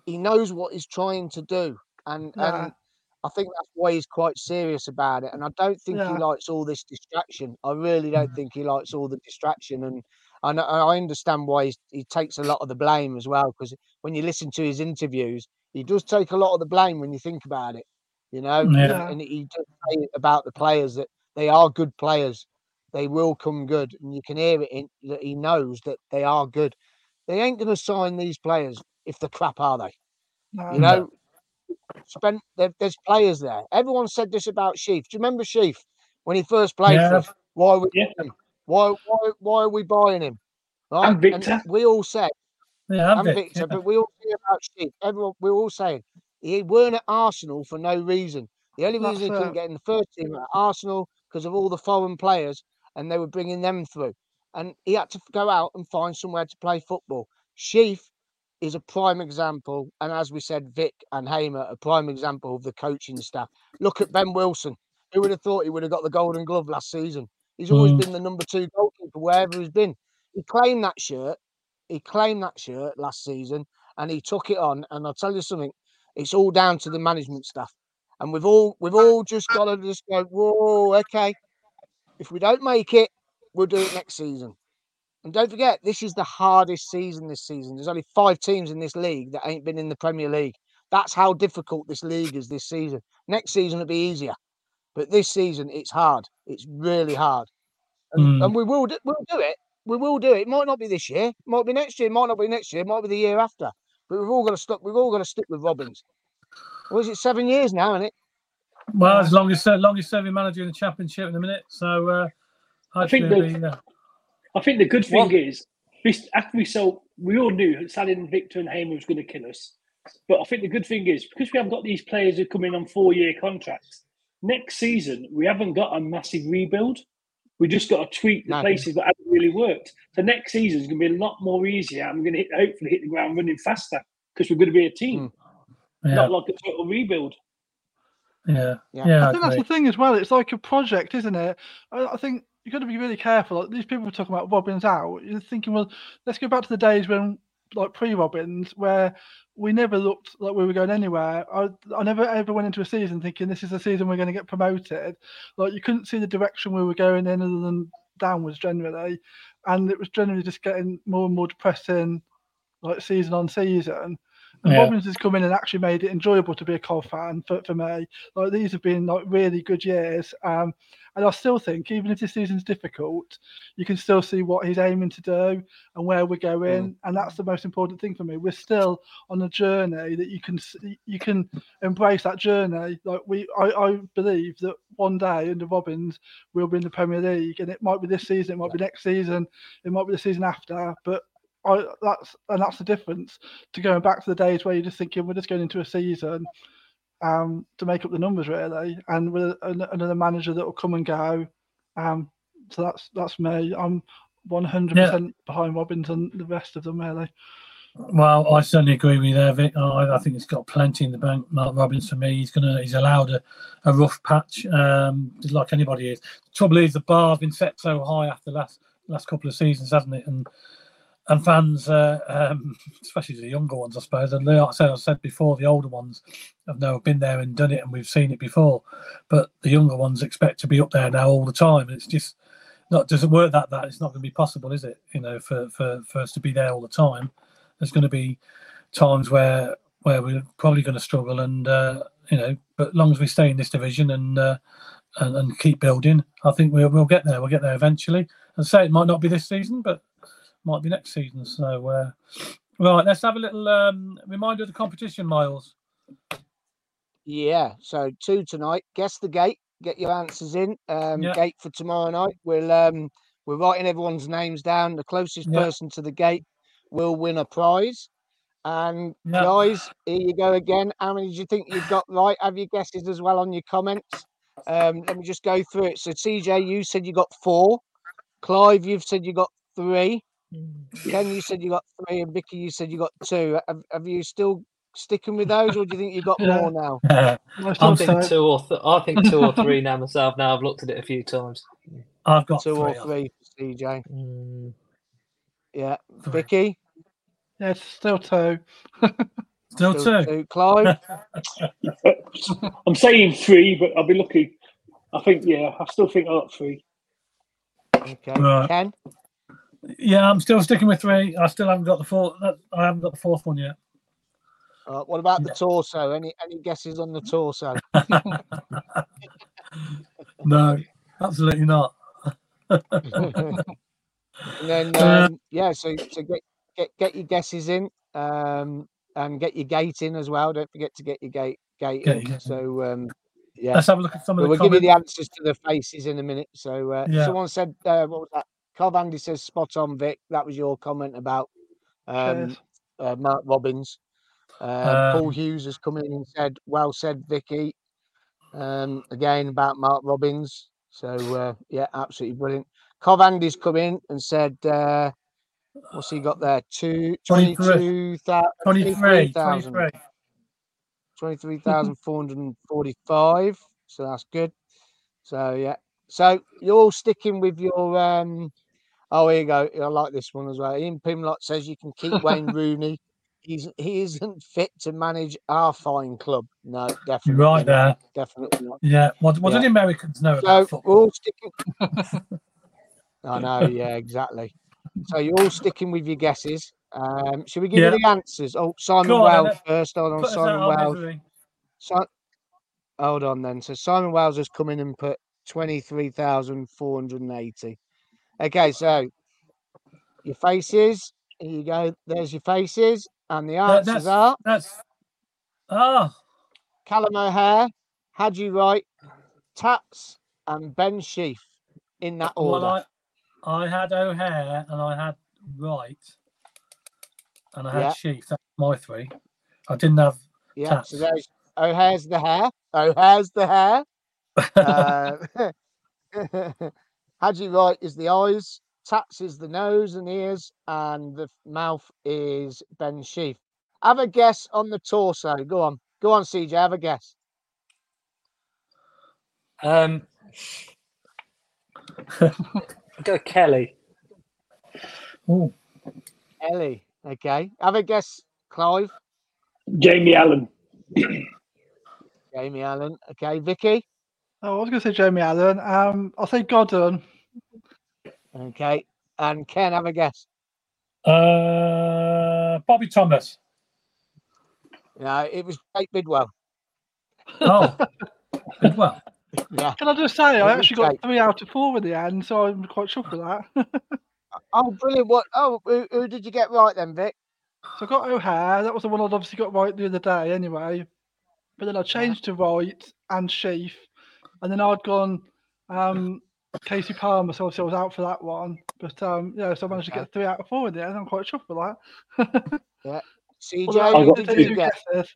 he knows what he's trying to do. And, yeah. and I think that's why he's quite serious about it. And I don't think yeah. he likes all this distraction. I really don't think he likes all the distraction. And, and I understand why he's, he takes a lot of the blame as well, because when you listen to his interviews, he does take a lot of the blame when you think about it. You know, yeah. and he does say about the players that they are good players. They will come good. And you can hear it in, that he knows that they are good. They ain't going to sign these players if they're crap, are they? No, you know, no. Spent, there, there's players there. Everyone said this about Sheaf. Do you remember Sheaf when he first played yeah. for us? Why are we yeah. him? Why, why, why are we buying him? Right? And Victor. And we all said, yeah, and Victor, yeah. but we all hear about Sheaf. Everyone, we're all saying, he weren't at Arsenal for no reason. The only reason That's he couldn't it. get in the first team at Arsenal because of all the foreign players and they were bringing them through. And he had to go out and find somewhere to play football. Sheaf is a prime example. And as we said, Vic and Hamer are a prime example of the coaching staff. Look at Ben Wilson. Who would have thought he would have got the Golden Glove last season? He's always mm. been the number two goalkeeper wherever he's been. He claimed that shirt. He claimed that shirt last season and he took it on. And I'll tell you something. It's all down to the management staff, and we've all we've all just got to just go. Whoa, okay. If we don't make it, we'll do it next season. And don't forget, this is the hardest season this season. There's only five teams in this league that ain't been in the Premier League. That's how difficult this league is this season. Next season will be easier, but this season it's hard. It's really hard, and, mm. and we will do, we'll do it. We will do it. It might not be this year. It might be next year. It might not be next year. It might be the year after. But we've all got to stop. We've all got to stick with Robins. Well, is it seven years now, isn't it? Well, as long as uh, longest serving manager in the Championship in a minute. So uh, I think the be, uh, I think the good thing what? is this, after we sold, we all knew that selling Victor and Hamer was going to kill us. But I think the good thing is because we haven't got these players who come in on four-year contracts. Next season we haven't got a massive rebuild. We just got to tweak the Nothing. places that haven't really worked. So next season is going to be a lot more easier. I'm going to hit, hopefully hit the ground running faster because we're going to be a team, mm. yeah. not like a total rebuild. Yeah, yeah. yeah I, I think agree. That's the thing as well. It's like a project, isn't it? I, I think you've got to be really careful. Like, these people are talking about Robins out. You're thinking, well, let's go back to the days when, like pre-Robins, where we never looked like we were going anywhere. I, I never ever went into a season thinking this is the season we're going to get promoted. Like you couldn't see the direction we were going in other than downwards generally, and it was generally just getting more and more depressing, like season on season. And yeah. Robins has come in and actually made it enjoyable to be a Col fan for, for me. Like these have been like really good years, um, and I still think even if this season's difficult, you can still see what he's aiming to do and where we're going, mm. and that's the most important thing for me. We're still on a journey that you can you can embrace that journey. Like we, I, I believe that one day under Robins we'll be in the Premier League, and it might be this season, it might be next season, it might be the season after, but. I, that's and that's the difference to going back to the days where you're just thinking we're just going into a season um, to make up the numbers really, and with an, another manager that will come and go. Um, so that's that's me. I'm one hundred percent yeah. behind Robins and the rest of them really. Well, I certainly agree with you there, Vic. I, I think it's got plenty in the bank. Mark Robins for me, he's gonna he's allowed a, a rough patch, um, like anybody is. The trouble is the bar's been set so high after the last last couple of seasons, hasn't it? And And fans, uh, um, especially the younger ones, I suppose, and like I said, I said before, the older ones have now been there and done it, and we've seen it before. But the younger ones expect to be up there now all the time, and it's just not doesn't work that that it's not going to be possible, is it? You know, for, for, for us to be there all the time, there's going to be times where where we're probably going to struggle, and uh, you know, but as long as we stay in this division and uh, and, and keep building, I think we'll we'll get there. We'll get there eventually. And say it might not be this season, but. Might be next season. So, uh, right, let's have a little um, reminder of the competition, Miles. Yeah, so two tonight. Guess the gate get your answers in. Um, yeah. Gate for tomorrow night. We'll um, we're writing everyone's names down. The closest yeah. person to the gate will win a prize. And no. guys, here you go again. How many do you think you've got right? Have your guesses as well on your comments. Um, let me just go through it. So T J, you said you got four. Clive, you've said you got three. Ken, you said you got three, and Vicky, you said you got two. Have, have you still sticking with those, or do you think you've got more now? Uh, I think two or th- I think two or three now myself. Now I've looked at it a few times. I've got two three, or three for T J. Mm. Yeah, three. Vicky. Yes, yeah, still two. Still, still two. two. Clive? I'm saying three, but I'll be lucky. I think, yeah, I still think I got three. Okay. Right. Ken? Yeah, I'm still sticking with three. I still haven't got the fourth. I haven't got the fourth one yet. Right, what about the torso? Any any guesses on the torso? No, absolutely not. And then, um, yeah, so, so get, get get your guesses in. Um, and get your gate in as well. Don't forget to get your gate gate in. Get so um, yeah, let's have a look at some of the. We'll comments. Give you the answers to the faces in a minute. So uh, yeah. Someone said, uh, "What was that?" Cov Andy says, "Spot on, Vic." That was your comment about um, uh, Mark Robins. Uh, um, Paul Hughes has come in and said, "Well said, Vicky." Um, again about Mark Robins. So uh, yeah, absolutely brilliant. Cov Andy's come in and said. Uh, What's he got there? Two, twenty-two thousand, twenty-three thousand, twenty-three thousand four hundred and forty-five. So that's good. So yeah. So you're all sticking with your. um Oh, here you go. I like this one as well. Ian Pimlott says you can keep Wayne Rooney. He's he isn't fit to manage our fine club. No, definitely. You're right there. Definitely not. Yeah. What What yeah. do the Americans know so about football? We're all sticking. I know. Yeah. Exactly. So you're all sticking with your guesses. Um, should we give yeah. you the answers? Oh, Simon on, Wells then. First. Hold on, put Simon Wells. So, hold on then. So Simon Wells has come in and put twenty-three thousand four hundred eighty. Okay, so your faces. Here you go. There's your faces. And the answers that, that's, are... That's... Oh. Callum O'Hare, Haji Wright, Tats and Ben Sheaf in that order. Well, I... I had O'Hare and I had Wright and I had yeah. Sheaf. That's my three. I didn't have yeah. Tats. So there's O'Hare's the hair. O'Hare's the hair. uh, Haji Wright is the eyes. Tats is the nose and ears, and the mouth is Ben Sheaf. Have a guess on the torso. Go on, go on, C J. Have a guess. Um. Go Kelly. Oh, Kelly. Okay. Have a guess, Clive. Jamie Allen. Jamie Allen. Okay, Vicky. Oh, I was going to say Jamie Allen. Um, I'll say Godden. Okay. And Ken, have a guess. Uh, Bobby Thomas. No, it was Jake Bidwell. Oh, Bidwell. Yeah. Can I just say, yeah, I actually got great. three out of four in the end, so I'm quite shocked with that. Oh, brilliant. What? Oh, who, who did you get right then, Vic? So I got O'Hare. That was the one I'd obviously got right the other day anyway. But then I changed yeah. to Wright and Sheaf. And then I'd gone um, Casey Palmer, so obviously I was out for that one. But um, yeah, so I managed okay. to get three out of four in the end. I'm quite shocked with that. Yeah. C J, well, what did you get? Guesses.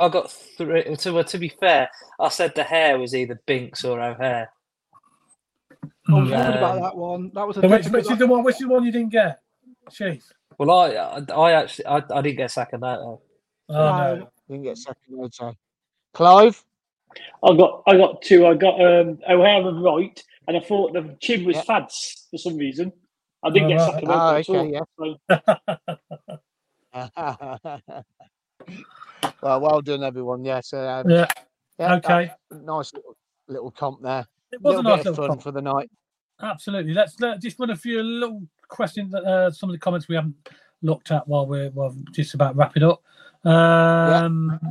I got three. To, well, to be fair, I said the hair was either Binks or O'Hare. I was um, about that one. That was a which, which is the one. Which is the one you didn't get? Sheaf. Well, I, I, I actually, I, I didn't get Sakamoto. Oh no, no. Didn't get Sakamoto. Clive, I got, I got two. I got um, O'Hare and Wright, and I thought the chin was yeah. Fads for some reason. I didn't oh, get Sakamoto. Oh, okay, yeah. Well, well done, everyone. Yes. Uh, yeah. yeah. Okay. Nice little, little comp there. It was a nice bit of fun comp. For the night. Absolutely. Let's let, just run a few little questions. Uh, some of the comments we haven't looked at while we're well, just about wrap it up. Um, yeah.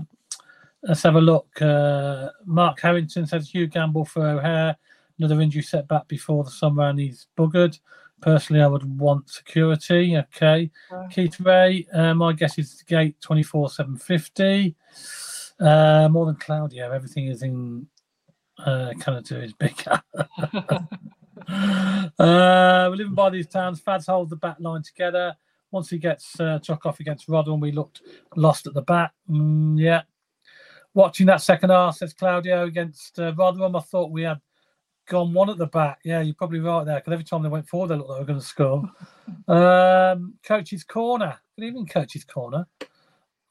Let's have a look. Uh, Mark Harrington says Hugh Gamble for O'Hare. Another injury setback before the summer, and he's buggered. Personally, I would want security. Okay. Yeah. Keith Ray, uh, my guess is gate twenty-four seven fifty. Uh, more than Claudio, everything is in Uh, kind of two is bigger. uh, we're living by these towns. Fads hold the back line together. Once he gets uh, chuck off against Rotherham, we looked lost at the back. Mm, yeah. Watching that second half, says Claudio, against uh, Rotherham, I thought we had gone one at the back. Yeah, you're probably right there, because every time they went forward, they looked like they were going to score. um, Coach's Corner. Good evening, Coach's Corner. I'm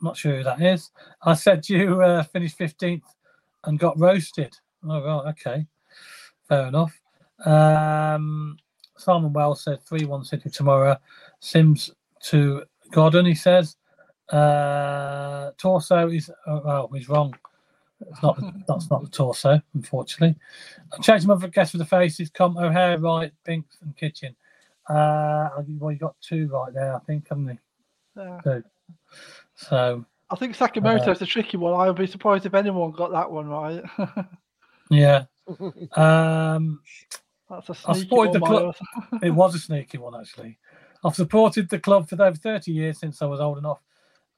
not sure who that is. I said you uh, finished fifteenth and got roasted. Oh, right, okay. Fair enough. Um, Simon Wells said three one City tomorrow. Simms to Godden, he says. Uh, torso is... Oh, well, he's wrong. It's not, that's not the torso, unfortunately. I changed him up for a guess for the faces. Come O'Hare, Wright, Binks and Kitchen. Uh, well, you got two right there, I think, haven't you? Yeah. Two. So... I think Sakamoto is uh, a tricky one. I would be surprised if anyone got that one right. Yeah, um, that's a sneaky I one. The club. It was a sneaky one, actually. I've supported the club for over thirty years since I was old enough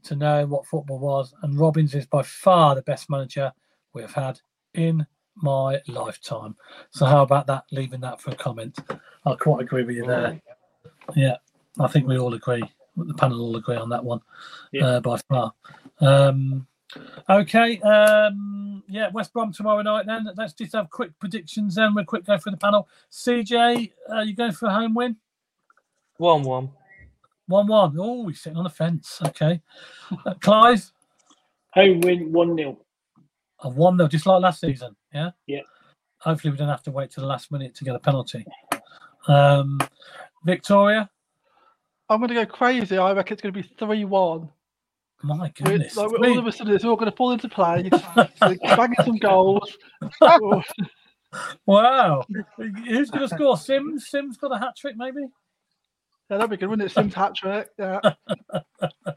to know what football was, and Robins is by far the best manager we have had in my lifetime. So how about that? Leaving that for a comment. I quite agree with you there. Yeah, I think we all agree. The panel all agree on that one, yeah. uh, by far. Um, Okay, um, yeah, West Brom tomorrow night then. Let's just have quick predictions then. We'll quick go through the panel. C J, are you going for a home win? one one one one Oh, he's sitting on the fence. Okay. Uh, Clive? Home win, one nil A one nil just like last season, yeah? Yeah. Hopefully we don't have to wait till the last minute to get a penalty. Um, Victoria? I'm going to go crazy. I reckon it's going to be three one My goodness. Like, all of a sudden, it's all going to fall into play. You're just, like, banging some goals. Oh. Wow. Who's going to score? Sims? Sims got a hat trick, maybe? Yeah, that'd be good, wouldn't it? Sims hat trick. Yeah. Yeah,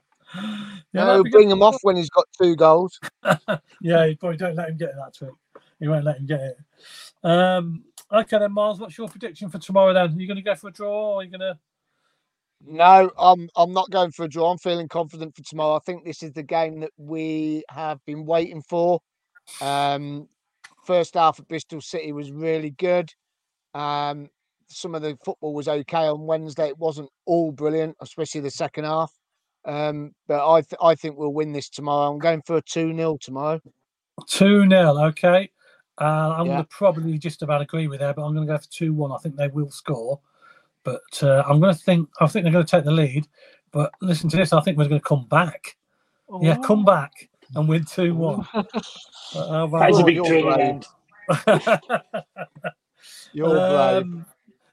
no, bring good. Him off when he's got two goals. Yeah, you probably don't let him get that trick. You won't let him get it. Um, okay, then, Miles, what's your prediction for tomorrow then? Are you going to go for a draw or are you going to. No, I'm I'm not going for a draw. I'm feeling confident for tomorrow. I think this is the game that we have been waiting for. Um, first half at Bristol City was really good. Um, some of the football was okay on Wednesday. It wasn't all brilliant, especially the second half. Um, but I th- I think we'll win this tomorrow. I'm going for a two nil tomorrow. two nil okay. Uh, I'm yeah. going to probably just about agree with that, but I'm going to go for two one I think they will score. But uh, I'm going to think. I think they're going to take the lead. But listen to this. I think we're going to come back. Oh. Yeah, come back and win two one uh, well, that's a big turnaround. You're brave. Um,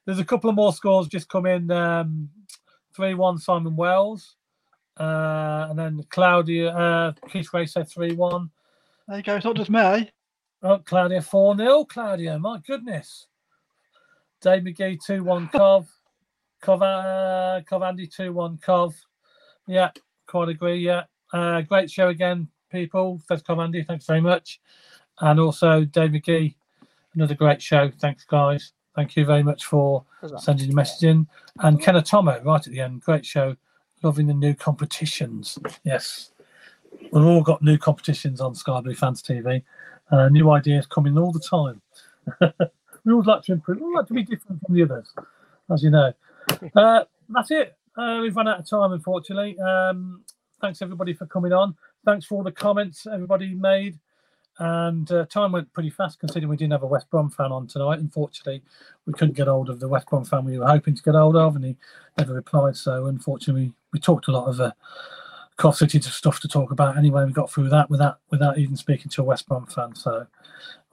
there's a couple of more scores just come in. Um, three one Simon Wells, uh, and then Claudia uh, Keith Ray said three one There you go. It's not just me. Oh, Claudia four nil Claudia, my goodness. Dave McGee two one Cov. Cov, uh, Cov Andy two one Cov. Yeah, quite agree. Yeah, uh, great show again, people. Thanks, Cov Andy. Thanks very much. And also Dave McGee, another great show. Thanks, guys. Thank you very much for sending the message in. And Ken Atomo, right at the end. Great show. Loving the new competitions. Yes, we've all got new competitions on Sky Blue Fans T V. Uh, new ideas coming all the time. We would like to improve. We would like to be different from the others, as you know. Uh, that's it. Uh, we've run out of time, unfortunately. Um, thanks, everybody, for coming on. Thanks for all the comments everybody made. And uh, time went pretty fast, considering we didn't have a West Brom fan on tonight. Unfortunately, we couldn't get hold of the West Brom fan we were hoping to get hold of, and he never replied. So, unfortunately, we, we talked a lot of uh, cottage of stuff to talk about. Anyway, we got through that without without even speaking to a West Brom fan. So...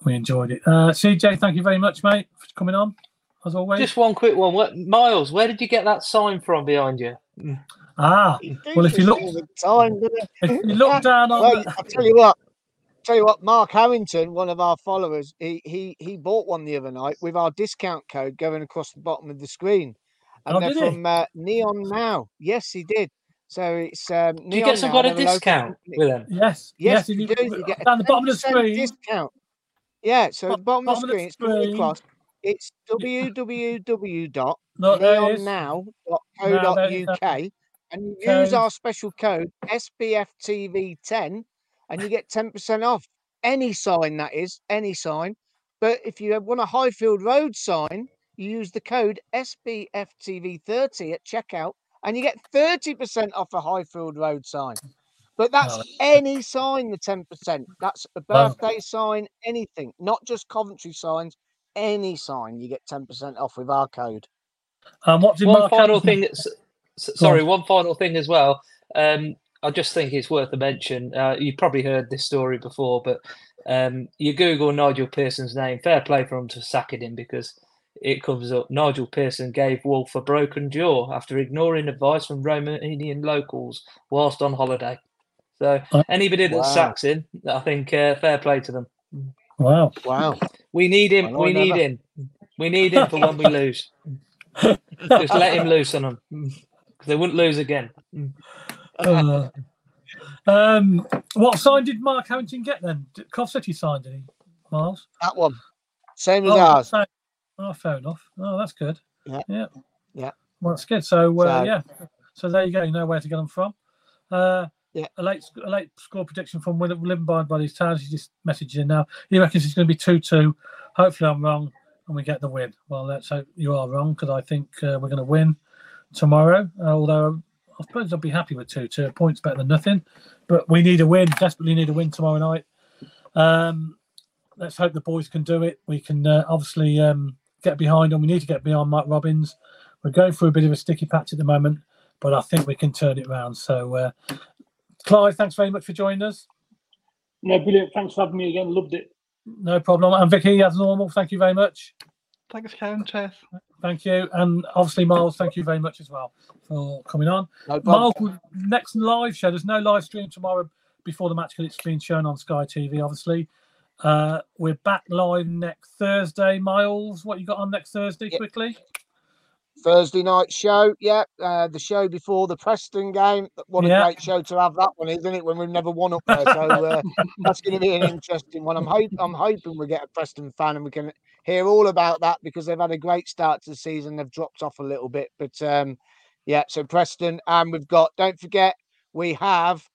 we enjoyed it. Uh, C J, thank you very much, mate, for coming on, as always. Just one quick one. What, Miles, where did you get that sign from behind you? Ah, well, if you look, time, if you look down on... Well, I'll tell you what, I'll tell you what, Mark Harrington, one of our followers, he, he, he bought one the other night with our discount code going across the bottom of the screen. And oh, they're from uh, Neon Now. Yes, he did. So it's um, Neon Now. Do you get some kind of discount with them? Yes. Yes, yes you, you do. You get down the bottom of the screen. Discount. Yeah, so at the bottom, bottom of the screen, of the screen. It's across. It's w w w dot neon now dot co dot u k and you use our special code S B F T V ten and you get ten percent off. Any sign, that is, any sign. But if you want a Highfield Road sign, you use the code S B F T V thirty at checkout and you get thirty percent off a Highfield Road sign. But that's any sign, the ten percent. That's a birthday sign, anything. Not just Coventry signs, any sign. You get ten percent off with our code. Um, what did one Mark final Adam... thing. Sorry, one final thing as well. Um, I just think it's worth a mention. Uh, you've probably heard this story before, but um, you Google Nigel Pearson's name. Fair play for him to sacking him because it comes up. Nigel Pearson gave Wolf a broken jaw after ignoring advice from Romanian locals whilst on holiday. So anybody that wow. sacks him, I think uh, fair play to them. Wow. Wow. We need him. Well, we never. need him. We need him for when we lose. Just let him loose on them because they wouldn't lose again. uh, um, what sign did Mark Harrington get then? Did Cov City sign, did he, Miles? That one. Same as oh, ours. Same. Oh, fair enough. Oh, that's good. Yeah. Yeah. yeah. Well, that's good. So, uh, so, yeah. So there you go. You know where to get them from. Uh, yeah. A late, a late score prediction from Limbine by these towns. He's just messaging now. He reckons it's going to be two two. Hopefully I'm wrong and we get the win. Well, let's hope you are wrong because I think uh, we're going to win tomorrow. Uh, although I suppose I'll be happy with two two points, better than nothing. But we need a win. Desperately need a win tomorrow night. Um, let's hope the boys can do it. We can uh, obviously um, get behind them. We need to get behind Mark Robins. We're going through a bit of a sticky patch at the moment, but I think we can turn it round. So, uh, Clive, thanks very much for joining us. No, brilliant. Thanks for having me again. Loved it. No problem. And Vicky, as normal, thank you very much. Thanks, Ken. Cheers. Thank you. And obviously, Miles, thank you very much as well for coming on. No Miles, next live show. There's no live stream tomorrow before the match because it's been shown on Sky T V, obviously. Uh, we're back live next Thursday. Miles, what you got on next Thursday, yep. quickly? Thursday night show, yeah. Uh, the show before the Preston game. What a yeah. great show to have that one, isn't it? When we've never won up there, so uh, that's going to be an interesting one. I'm hope I'm hoping we get a Preston fan and we can hear all about that because they've had a great start to the season. They've dropped off a little bit, but um, yeah. So Preston, and we've got. Don't forget, we have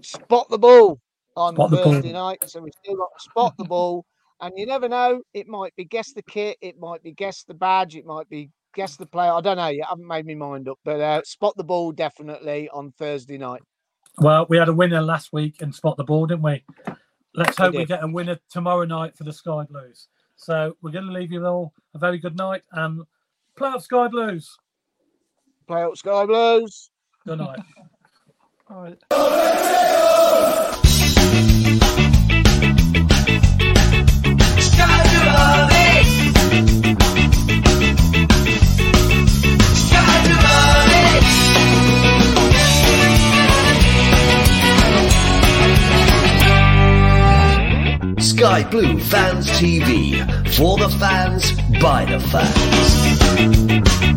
Spot the Ball on spot Thursday night, so we still got Spot the Ball, and you never know. It might be guess the kit, it might be guess the badge, it might be. Guess the player. I don't know yet. I haven't made my mind up, but uh, Spot the Ball definitely on Thursday night. Well, we had a winner last week and Spot the Ball, didn't we? Let's hope we, we get a winner tomorrow night for the Sky Blues. So we're going to leave you all a very good night and play out Sky Blues. Play out Sky Blues. Good night. All right. Sky Blue. Sky Blue Fans T V, for the fans, by the fans.